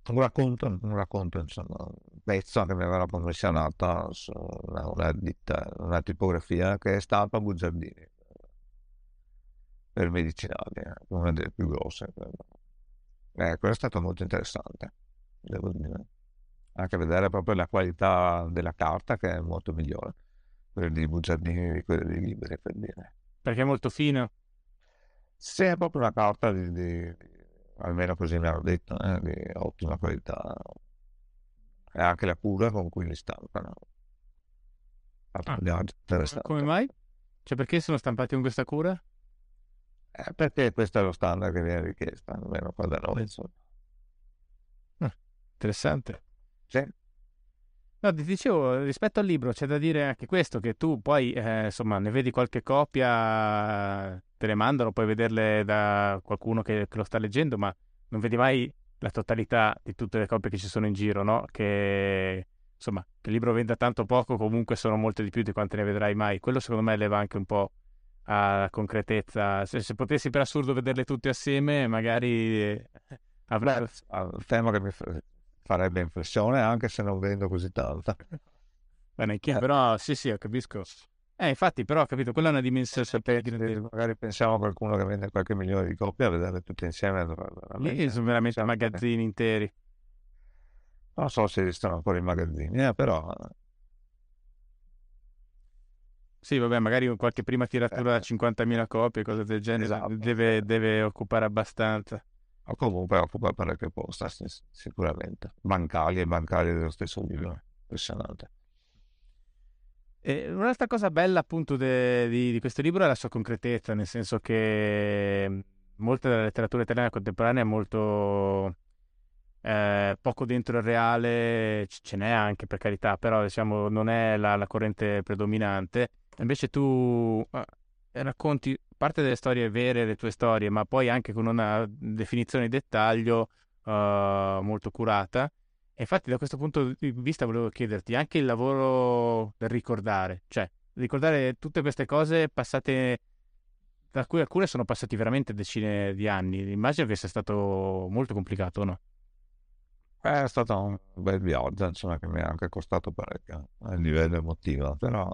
Un racconto, un racconto, insomma, un pezzo che mi aveva commissionato su una, una ditta, una tipografia che stampa bugiardini per medicinali, eh, una delle più grosse. Eh, quello è stato molto interessante, devo dire. ha a che vedere proprio la qualità della carta, che è molto migliore, quella di Bugiardini, quella dei libri, per dire. Perché è molto fino? Sì, è proprio una carta di, di almeno così mi hanno detto, eh, di ottima qualità, e anche la cura con cui li stampano. Ah, come mai? Cioè, perché sono stampati con questa cura? Eh, perché questo è lo standard che viene richiesto, almeno qua da noi, insomma. Ah, interessante. Sì. No, ti dicevo, rispetto al libro c'è da dire anche questo, che tu poi, eh, insomma, ne vedi qualche copia, te le mandano, puoi vederle da qualcuno che, che lo sta leggendo, ma non vedi mai la totalità di tutte le copie che ci sono in giro, no? Che... insomma, che il libro venda tanto poco, comunque sono molte di più di quante ne vedrai mai. Quello secondo me leva anche un po' alla concretezza. Se, se potessi per assurdo vederle tutte assieme, magari avrai... un tema che mi farebbe impressione, anche se non vendo così tanta. Bene, chiaro, eh. Però sì, sì, io capisco. Eh, infatti, però, ho capito, quella è una dimensione... Eh, per... Magari pensiamo a qualcuno che vende qualche milione di copie, a vederle tutte insieme. Lì sono veramente magazzini interi. Non so se esistono ancora i magazzini, eh, però... Sì, vabbè, magari qualche prima tiratura da eh, cinquantamila copie, cose del genere, esatto. deve, deve occupare abbastanza. O comunque occupa parecchio posto, sicuramente. Bancali e bancali dello stesso libro, impressionante. E un'altra cosa bella appunto de, di, di questo libro è la sua concretezza, nel senso che molta della letteratura italiana contemporanea è molto... Eh, poco dentro il reale, ce n'è anche, per carità, però diciamo non è la, la corrente predominante. Invece tu eh, racconti parte delle storie vere, le tue storie, ma poi anche con una definizione di dettaglio eh, molto curata. E infatti da questo punto di vista volevo chiederti anche il lavoro del ricordare, cioè ricordare tutte queste cose passate, da cui alcune sono passati veramente decine di anni. Immagino che sia stato molto complicato, no? È stato un bel viaggio, insomma, che mi ha anche costato parecchio a livello emotivo, però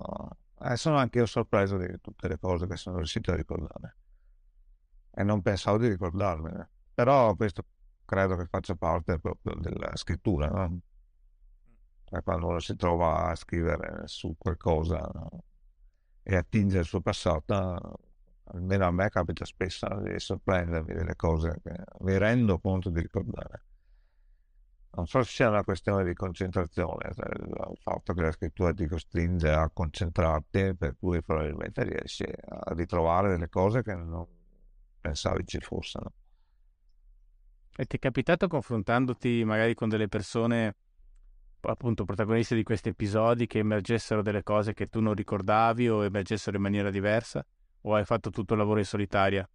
eh, sono anche io sorpreso di tutte le cose che sono riuscito a ricordare e non pensavo di ricordarmene, però questo credo che faccia parte proprio della scrittura, no? E quando uno si trova a scrivere su qualcosa, no? E attinge il suo passato, almeno a me capita spesso di sorprendermi delle cose che mi rendo conto di ricordare. Non so se sia una questione di concentrazione, cioè il fatto che la scrittura ti costringe a concentrarti, per cui probabilmente riesci a ritrovare delle cose che non pensavi ci fossero. E ti è capitato, confrontandoti magari con delle persone, appunto protagoniste di questi episodi, che emergessero delle cose che tu non ricordavi o emergessero in maniera diversa? O hai fatto tutto il lavoro in solitaria?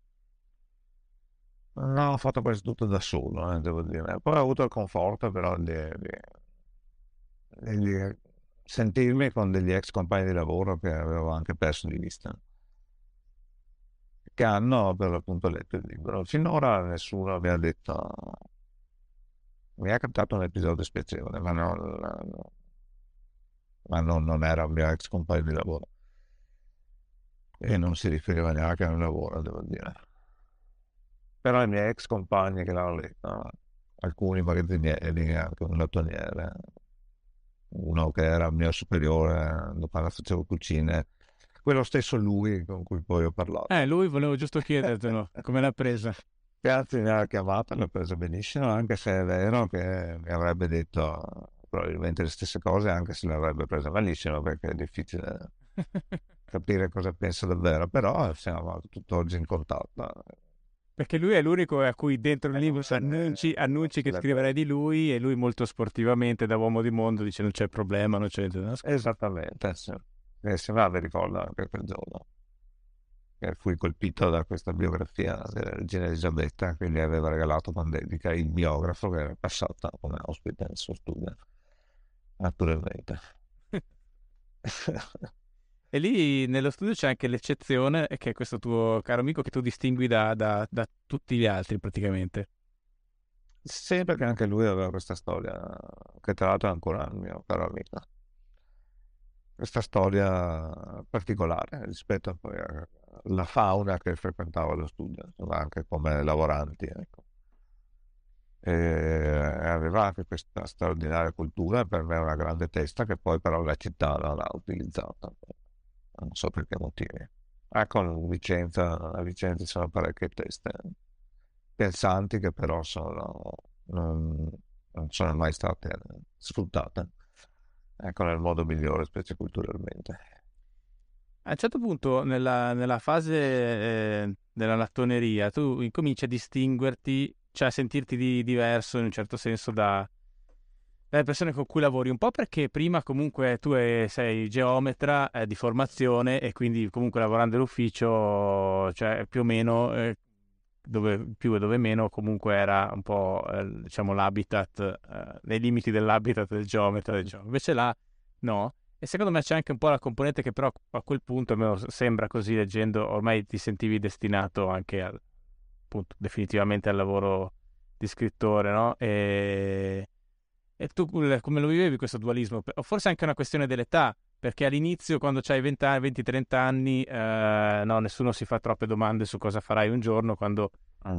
No, ho fatto quasi tutto da solo, eh, devo dire. Poi ho avuto il conforto però di, di, di sentirmi con degli ex compagni di lavoro che avevo anche perso di vista, che hanno per l'appunto letto il libro. Finora nessuno mi ha detto... Mi è capitato un episodio spiacevole, ma, non, ma non, non era un mio ex compagno di lavoro e non si riferiva neanche al lavoro, devo dire. Però i miei ex compagni che l'hanno letto, alcuni magazzinieri, anche un lattoniere, uno che era il mio superiore quando facevo cucine, quello stesso lui con cui poi ho parlato. Eh, lui volevo giusto chiedertelo, come l'ha presa? Piazzi mi ha chiamata, l'ha presa benissimo, anche se è vero che mi avrebbe detto probabilmente le stesse cose, anche se l'avrebbe presa malissimo, perché è difficile capire cosa pensa davvero, però siamo tutt'oggi in contatto. Perché lui è l'unico a cui dentro il libro annunci, annunci che scriverai di lui, e lui molto sportivamente, da uomo di mondo, dice non c'è problema, non c'è niente da nascondere. Esattamente, sì. E se va, vi ricordo anche quel giorno che fui colpito da questa biografia della regina Elisabetta che gli aveva regalato con dedica il biografo che era passato come ospite nel suo studio, naturalmente. E lì nello studio c'è anche l'eccezione, che è questo tuo caro amico che tu distingui da, da, da tutti gli altri praticamente. Sì, perché anche lui aveva questa storia, che tra l'altro è ancora il mio caro amico. Questa storia particolare rispetto poi alla fauna che frequentava lo studio, anche come lavoranti, ecco. eh, aveva anche questa straordinaria cultura, per me una grande testa, che poi però la città non l'ha utilizzata, non so per che motivi. Ecco, a Vicenza, a Vicenza sono parecchie teste pensanti che però sono, non, non sono mai state sfruttate, ecco, nel modo migliore, specie culturalmente. A un certo punto nella, nella fase eh, della lattoneria tu incominci a distinguerti, cioè a sentirti di, diverso in un certo senso da, dalle persone con cui lavori, un po' perché prima comunque tu è, sei geometra eh, di formazione, e quindi comunque lavorando all'ufficio, cioè più o meno eh, dove più e dove meno comunque era un po' eh, diciamo l'habitat, eh, nei limiti dell'habitat del geometra, diciamo. Invece là no. E secondo me c'è anche un po' la componente che però a quel punto, almeno sembra così leggendo, ormai ti sentivi destinato anche al, appunto, definitivamente al lavoro di scrittore, no? E, e tu come lo vivevi questo dualismo? O forse anche una questione dell'età, perché all'inizio quando c'hai venti trenta anni eh, no, nessuno si fa troppe domande su cosa farai un giorno, quando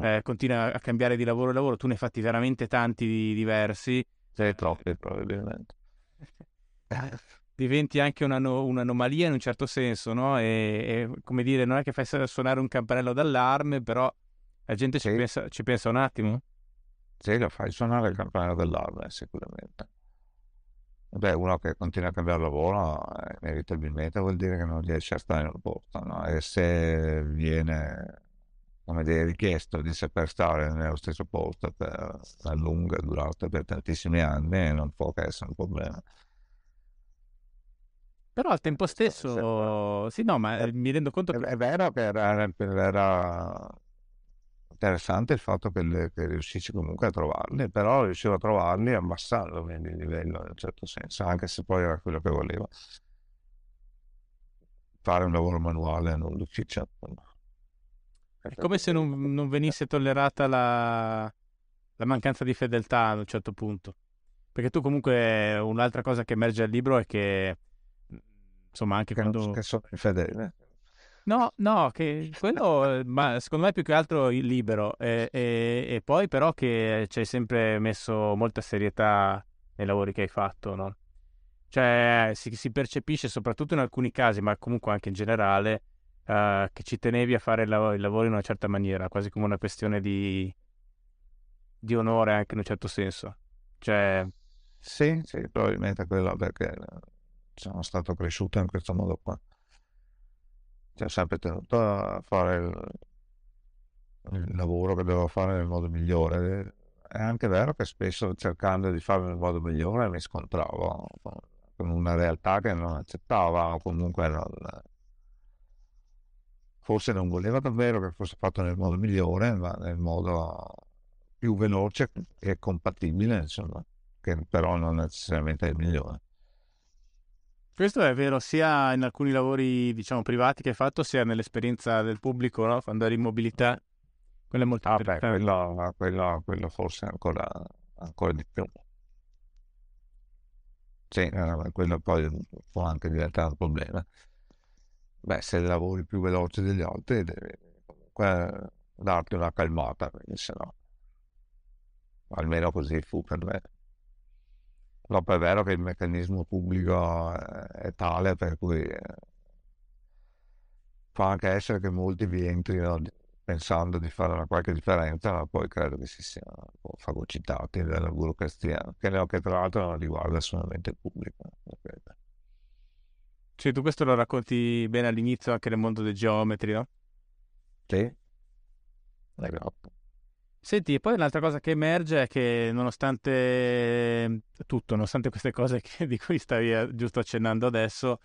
eh, continua a cambiare di lavoro e lavoro, tu ne hai fatti veramente tanti diversi. Sei troppi probabilmente. Diventi anche una no, un'anomalia in un certo senso, no? E, e come dire, non è che fai suonare un campanello d'allarme, però la gente sì. ci, pensa, ci pensa un attimo. Sì, lo fai suonare il campanello d'allarme, sicuramente. Beh, uno che continua a cambiare lavoro, inevitabilmente vuol dire che non riesce a stare nel posto, no? E se viene, come dire, richiesto di saper stare nello stesso posto per una lunga durata, per tantissimi anni, non può che essere un problema. Però al tempo stesso, sì, no, ma mi rendo conto che... È vero che era, era interessante il fatto che, le, che riuscissi comunque a trovarli, però riuscivo a trovarli abbassando il livello in un certo senso, anche se poi era quello che volevo. Fare un lavoro manuale, non l'ufficio. È come se non, non venisse tollerata la, la mancanza di fedeltà a un certo punto. Perché tu comunque, un'altra cosa che emerge dal libro è che... Insomma, anche che quando... Che sono infedele. No, no, che quello, ma secondo me più che altro libero. E, e, e poi però che ci hai sempre messo molta serietà nei lavori che hai fatto, no? Cioè, si, si percepisce soprattutto in alcuni casi, ma comunque anche in generale, uh, che ci tenevi a fare il lavoro, il lavoro in una certa maniera, quasi come una questione di, di onore anche in un certo senso. Cioè... Sì, sì, probabilmente quello, perché... sono stato cresciuto in questo modo qua, ci ho sempre tenuto a fare il, il lavoro che dovevo fare nel modo migliore. È anche vero che spesso, cercando di farlo nel modo migliore, mi scontravo con una realtà che non accettava, o comunque non, forse non voleva davvero che fosse fatto nel modo migliore, ma nel modo più veloce e compatibile, insomma, che però non necessariamente è il migliore. Questo è vero sia in alcuni lavori, diciamo, privati che hai fatto, sia nell'esperienza del pubblico, no? Quando eri in mobilità, quello è molto ah, beh, quello, quello, quello forse ancora, ancora di più. Sì, quello poi può anche diventare un problema. Beh, se lavori più veloce degli altri, devi comunque darti una calmata, perché se no, almeno così fu per me. Però è vero che il meccanismo pubblico è tale per cui può anche essere che molti vi entrino pensando di fare una qualche differenza, ma poi credo che si siano un po' fagocitati dalla burocrazia, che, che tra l'altro non riguarda solamente il pubblico. Cioè, tu questo lo racconti bene all'inizio anche nel mondo dei geometri, no? Sì. Esatto. Senti, e poi un'altra cosa che emerge è che nonostante tutto, nonostante queste cose che, di cui stavi giusto accennando adesso,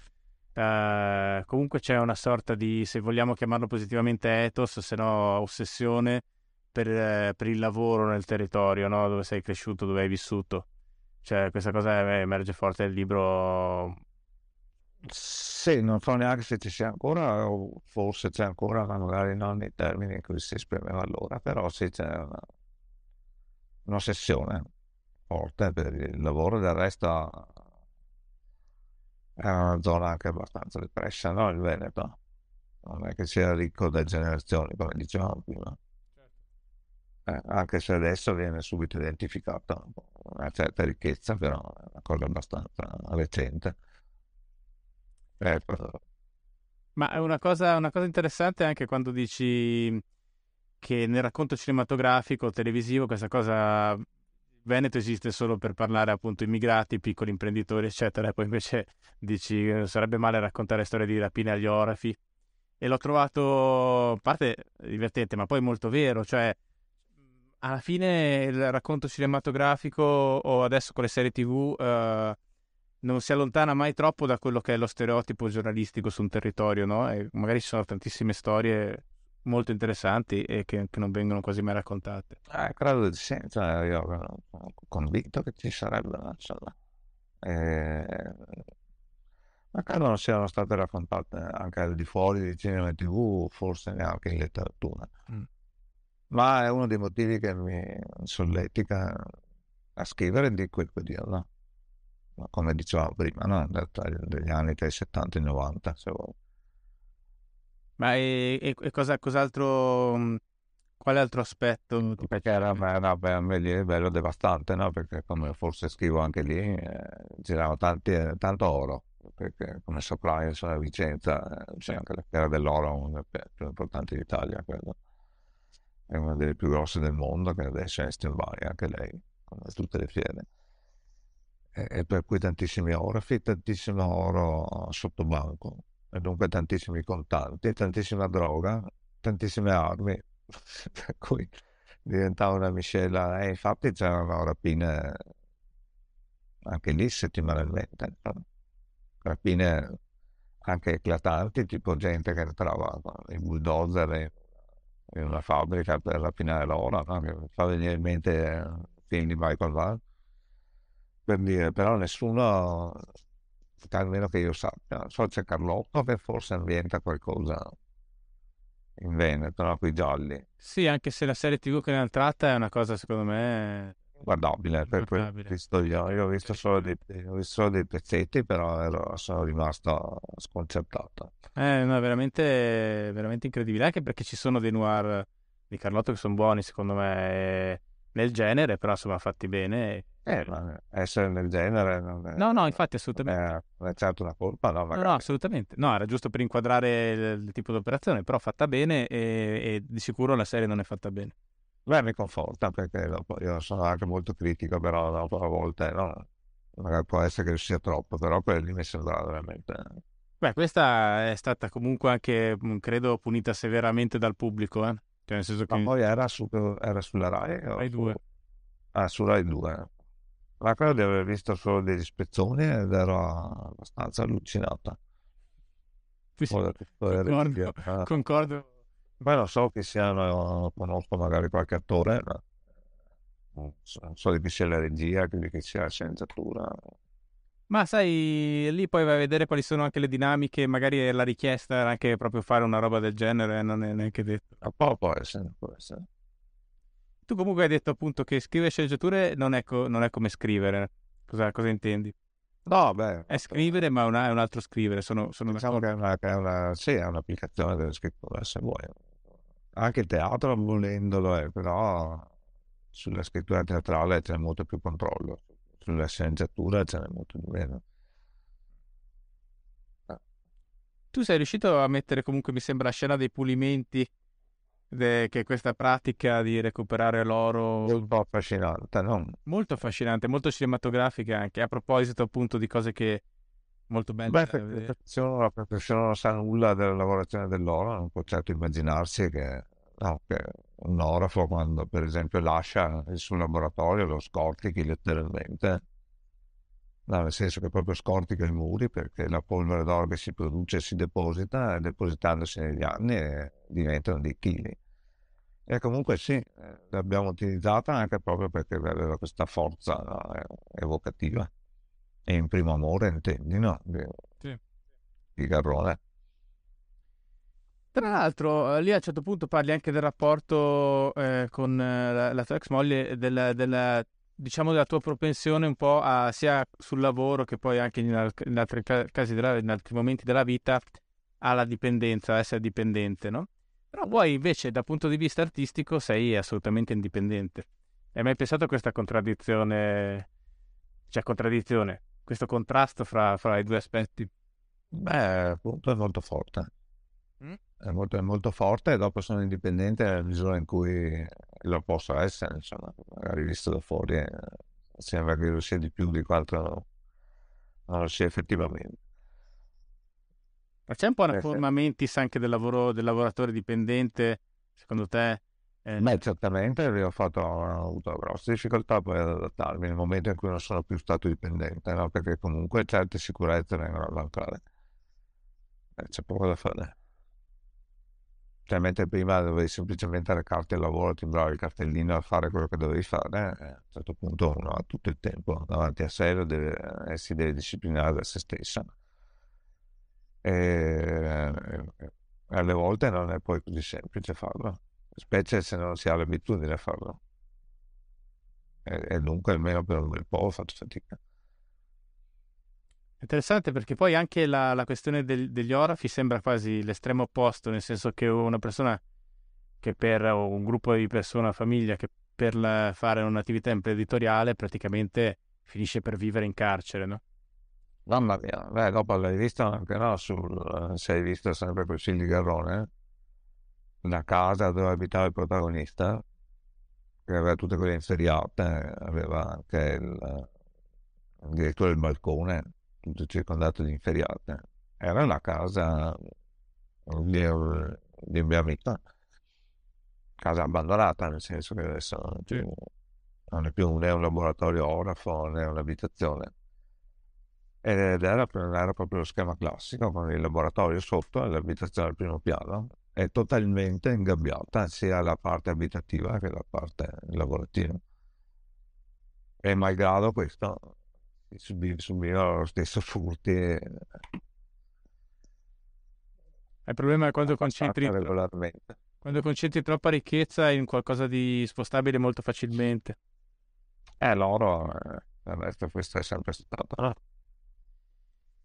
eh, comunque c'è una sorta di, se vogliamo chiamarlo positivamente, ethos, se no ossessione per, eh, per il lavoro nel territorio, no? Dove sei cresciuto, dove hai vissuto. Cioè, questa cosa emerge forte nel libro. Sì, non so neanche se ci sia ancora, o forse c'è ancora, ma magari non nei termini in cui si esprimeva allora, però sì, c'è una, un'ossessione forte per il lavoro. Del resto è una zona anche abbastanza depressa, no? Il Veneto non è che sia ricco da generazioni, come dicevamo prima. eh, anche se adesso viene subito identificata una certa ricchezza, però è una cosa abbastanza recente. Eh, Ma è una cosa, una cosa interessante anche quando dici che nel racconto cinematografico, televisivo, questa cosa Veneto esiste solo per parlare appunto immigrati, piccoli imprenditori, eccetera, e poi invece dici sarebbe male raccontare storie di rapine agli orafi, e l'ho trovato a parte divertente ma poi molto vero, cioè alla fine il racconto cinematografico o adesso con le serie tv eh, non si allontana mai troppo da quello che è lo stereotipo giornalistico su un territorio, no? E magari ci sono tantissime storie molto interessanti e che, che non vengono quasi mai raccontate. Eh, credo di sì, cioè, io sono convinto che ci sarebbero, insomma. Eh, ma credo non siano state raccontate anche al di fuori di cinema e tv, forse neanche in letteratura. Mm. Ma è uno dei motivi che mi solletica a scrivere di quel periodo. Ma come dicevamo prima, no? Degli anni tra i settanta e i novanta, se vuoi. Ma e, e, e cosa, cos'altro, quale altro aspetto? Perché era, era bello devastante, no? Perché come forse scrivo anche lì, eh, girava tanti, eh, tanto oro, perché come saprai a Vicenza eh, c'è anche la fiera dell'oro, una delle più importanti d'Italia, credo. È una delle più grosse del mondo, che adesso è in stand-by anche lei, come tutte le fiere. E per cui tantissimi orafi, tantissimo oro sotto banco, e dunque tantissimi contanti, tantissima droga, tantissime armi, per cui diventava una miscela. E infatti c'erano rapine anche lì settimanalmente, rapine anche eclatanti, tipo gente che entrava con i bulldozer in una fabbrica per rapinare l'oro, no? Che fa venire in mente film di Michael Mann. Per dire, però nessuno, almeno che io sappia, so c'è Carlotto che forse ambienta qualcosa in Veneto, no? Quei gialli. Sì, anche se la serie tv che ne ha tratta è una cosa secondo me guardabile, per cui visto io, io ho visto solo dei, ho visto solo dei pezzetti, però ero, sono rimasto sconcertato. Eh, no, veramente, veramente incredibile, anche perché ci sono dei noir di Carlotto che sono buoni secondo me nel genere, però insomma fatti bene. Eh, ma essere nel genere non è, no no infatti assolutamente non è certo una colpa, no, no no assolutamente no, era giusto per inquadrare il, il tipo di operazione, però fatta bene e, e di sicuro la serie non è fatta bene. Beh, mi conforta, perché dopo io sono anche molto critico, però dopo a volte no, magari può essere che sia troppo, però quelli mi sembrava veramente. Beh, questa è stata comunque anche credo punita severamente dal pubblico, eh? Cioè, nel senso che... Ma poi era, su, era sulla Rai Rai due su... ah sulla Rai due. Ma credo di aver visto solo degli spezzoni ed ero abbastanza allucinata. Sì, concordo, eh. concordo. Poi non so chi siano, conosco magari qualche attore, ma non so, so di chi sia la regia, di chi sia la sceneggiatura. Ma sai, lì poi vai a vedere quali sono anche le dinamiche, magari la richiesta era anche proprio fare una roba del genere, non è neanche detto. Ma può, può essere, può essere. Tu comunque hai detto appunto che scrivere sceneggiature non è, co- non è come scrivere. Cosa, cosa intendi? No, beh... È scrivere, ma una, è un altro scrivere. Sono, sono diciamo una... che è una, che è una... Sì, è un'applicazione della scrittura, se vuoi. Anche il teatro, volendolo, è, però sulla scrittura teatrale c'è molto più controllo. Sulla sceneggiatura c'è molto di meno. No. Tu sei riuscito a mettere comunque, mi sembra, la scena dei pulimenti, De, che questa pratica di recuperare l'oro è un po' affascinante, no? Molto affascinante, molto cinematografica anche, a proposito appunto di cose che molto belle. Beh, perché la professione non sa nulla della lavorazione dell'oro, non può certo immaginarsi che, no, che un orafo quando per esempio lascia il suo laboratorio lo scortichi letteralmente, no, nel senso che proprio scortica i muri, perché la polvere d'oro che si produce si deposita e depositandosi negli anni eh, diventano dei chili. E comunque sì, l'abbiamo utilizzata anche proprio perché aveva questa forza, no, evocativa. E in primo amore, intendi, no? Di, sì. Di Garrone. Tra l'altro, lì a un certo punto parli anche del rapporto eh, con la, la tua ex moglie, della... della... diciamo della tua propensione un po' a, sia sul lavoro che poi anche in, in altri casi della, in altri momenti della vita, alla dipendenza, a essere dipendente, no? Però vuoi invece dal punto di vista artistico sei assolutamente indipendente. Hai mai pensato a questa contraddizione, cioè contraddizione, questo contrasto fra, fra i due aspetti? Beh, appunto è molto forte. Mm? È, molto, è molto forte e dopo sono indipendente nella misura in cui lo posso essere, insomma, magari visto da fuori eh, sembra che lo sia di più di quanto no, non lo sia effettivamente. Ma c'è un po' una forma mentis anche del lavoro del lavoratore dipendente, secondo te? Eh... Beh, certamente ho, fatto, ho avuto grosse difficoltà poi ad adattarmi nel momento in cui non sono più stato dipendente, no? Perché comunque certe sicurezze vengono all'altrare. Eh, c'è poco da fare. Cioè, mentre prima dovevi semplicemente recarti al lavoro, timbravi il cartellino a fare quello che dovevi fare, eh, a un certo punto uno ha tutto il tempo davanti a sé e deve, eh, si deve disciplinare da se stessa. E alle volte non è poi così semplice farlo, specie se non si ha l'abitudine a farlo, e, e dunque almeno per un bel po' ho fatto fatica. Interessante, perché poi anche la, la questione del, degli orafi sembra quasi l'estremo opposto, nel senso che una persona che per o un gruppo di persone, una famiglia che per la, fare un'attività imprenditoriale praticamente finisce per vivere in carcere, no? Mamma mia, beh, dopo l'hai visto anche, no? Sul, eh, sei visto sempre quel film di Garrone, la casa dove abitava il protagonista, che aveva tutte quelle inferiate, aveva anche il, addirittura il balcone, tutto circondato di inferiate. Era una casa di, di mia vita, casa abbandonata, nel senso che adesso non è più, non è più né un laboratorio orafo né un'abitazione. Ed era, era proprio lo schema classico, con il laboratorio sotto e l'abitazione al primo piano, è totalmente ingabbiata sia la parte abitativa che la parte lavorativa. E malgrado questo, subivano lo stesso furti. E... il problema è quando concentri regolarmente. Quando concentri troppa ricchezza in qualcosa di spostabile molto facilmente. Eh, l'oro, eh, questo è sempre stato, no?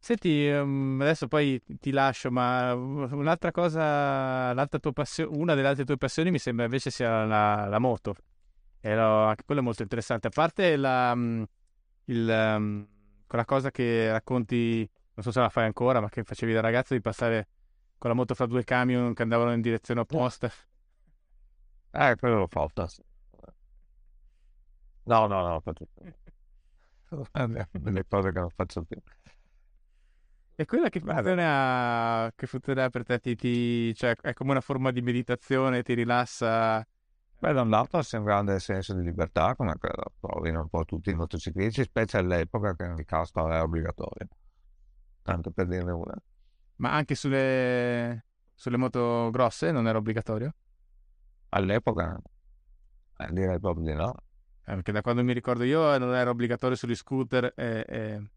Senti, adesso poi ti lascio, ma un'altra cosa, l'altra tua passione, una delle altre tue passioni mi sembra invece sia la, la moto. E lo, anche quello è molto interessante. A parte la, il, quella cosa che racconti, non so se la fai ancora, ma che facevi da ragazzo di passare con la moto fra due camion che andavano in direzione opposta. Eh, quello l'ho fatto. No, no, no, faccio più. Delle cose che non faccio più. E quella che funziona, che funziona per te, ti, ti, cioè, è come una forma di meditazione, ti rilassa? Beh, da un lato c'è un grande senso di libertà, come credo provino un po' tutti i motociclisti, specie all'epoca che il casco era obbligatorio, tanto per dirne una. Ma anche sulle, sulle moto grosse non era obbligatorio? All'epoca eh, direi proprio di no. Eh, perché da quando mi ricordo io non era obbligatorio sugli scooter e... e...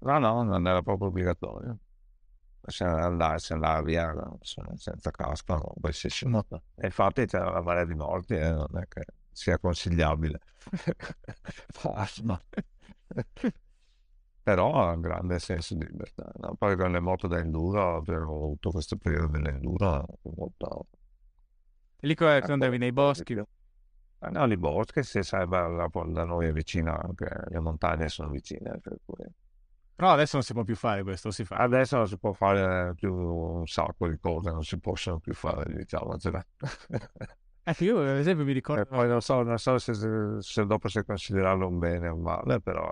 No, no, non era proprio obbligatorio. Se andare, se andare via senza casco, no, qualsiasi modo. Infatti c'era la marea di morti e eh, non è che sia consigliabile. Però ha un grande senso di libertà. No? Poi con le moto da enduro, per tutto questo periodo dell'enduro, molto... E lì come andavi nei boschi? Ah, no, nei boschi, se sai, da noi è vicina anche, le montagne sono vicine, per cui... Però adesso non si può più fare questo, si fa. Adesso non si può fare più un sacco di cose, non si possono più fare, diciamo. Ecco, io per esempio mi ricordo... E poi non so, non so se, se dopo se considerarlo un bene o un male, però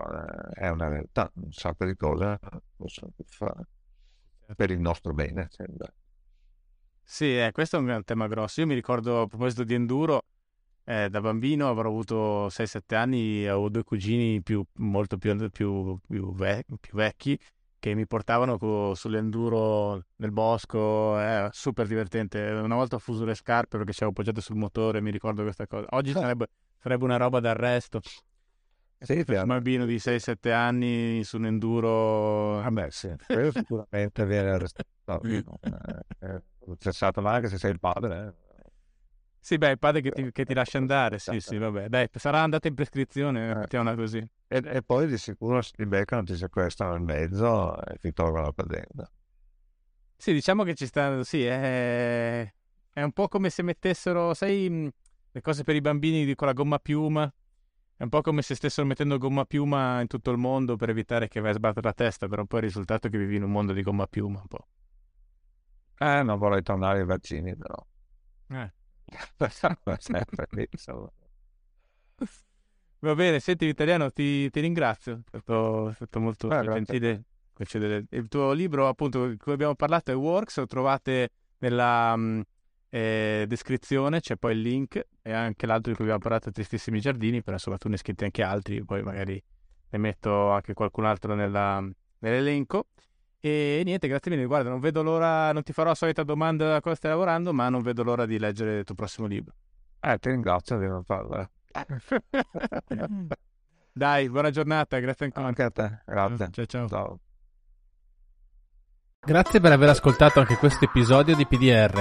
è una realtà, un sacco di cose non possono più fare per il nostro bene. Sembra. Sì, eh, questo è un tema grosso. Io mi ricordo, a proposito di enduro, eh, da bambino avrò avuto sei sette anni, avevo due cugini più, molto più, più, più, vec- più vecchi che mi portavano co- sull'enduro nel bosco, era eh, super divertente. Una volta ho fuso le scarpe perché ci avevo appoggiato sul motore, mi ricordo questa cosa. Oggi sarebbe, sarebbe una roba d'arresto. Sì, un bambino di sei sette anni su un enduro... Ah beh, sì, quello sicuramente viene arrestato. Cessato, ma anche se sei il padre, eh. Sì, beh, il padre che ti, che ti lascia andare, sì, sì, vabbè, dai, sarà andata in prescrizione, mettiamola così. E, e poi di sicuro ti beccano, ti sequestrano in mezzo e ti tolgono la patente. Sì, diciamo che ci stanno, sì, è... È un po' come se mettessero, sai, le cose per i bambini con la gomma piuma. È un po' come se stessero mettendo gomma piuma in tutto il mondo per evitare che vai a sbattere la testa, però poi il risultato è che vivi in un mondo di gomma piuma un po'. Eh, non vorrei tornare ai vaccini, però. Eh. Va bene, senti Vitaliano, ti, ti ringrazio, è stato, è stato molto eh, gentile. Il tuo libro, appunto, di cui abbiamo parlato, è Works, lo trovate nella eh, descrizione, c'è poi il link, e anche l'altro di cui abbiamo parlato, Tristissimi Giardini, però insomma tu ne hai scritti anche altri, poi magari ne metto anche qualcun altro nella, nell'elenco. E niente, grazie mille, guarda, non vedo l'ora, non ti farò la solita domanda da cosa stai lavorando, ma non vedo l'ora di leggere il tuo prossimo libro. Eh, ti ringrazio di non farlo. Dai, buona giornata, grazie ancora. Anche a te, grazie. Ciao, ciao. Ciao. Grazie per aver ascoltato anche questo episodio di P D R.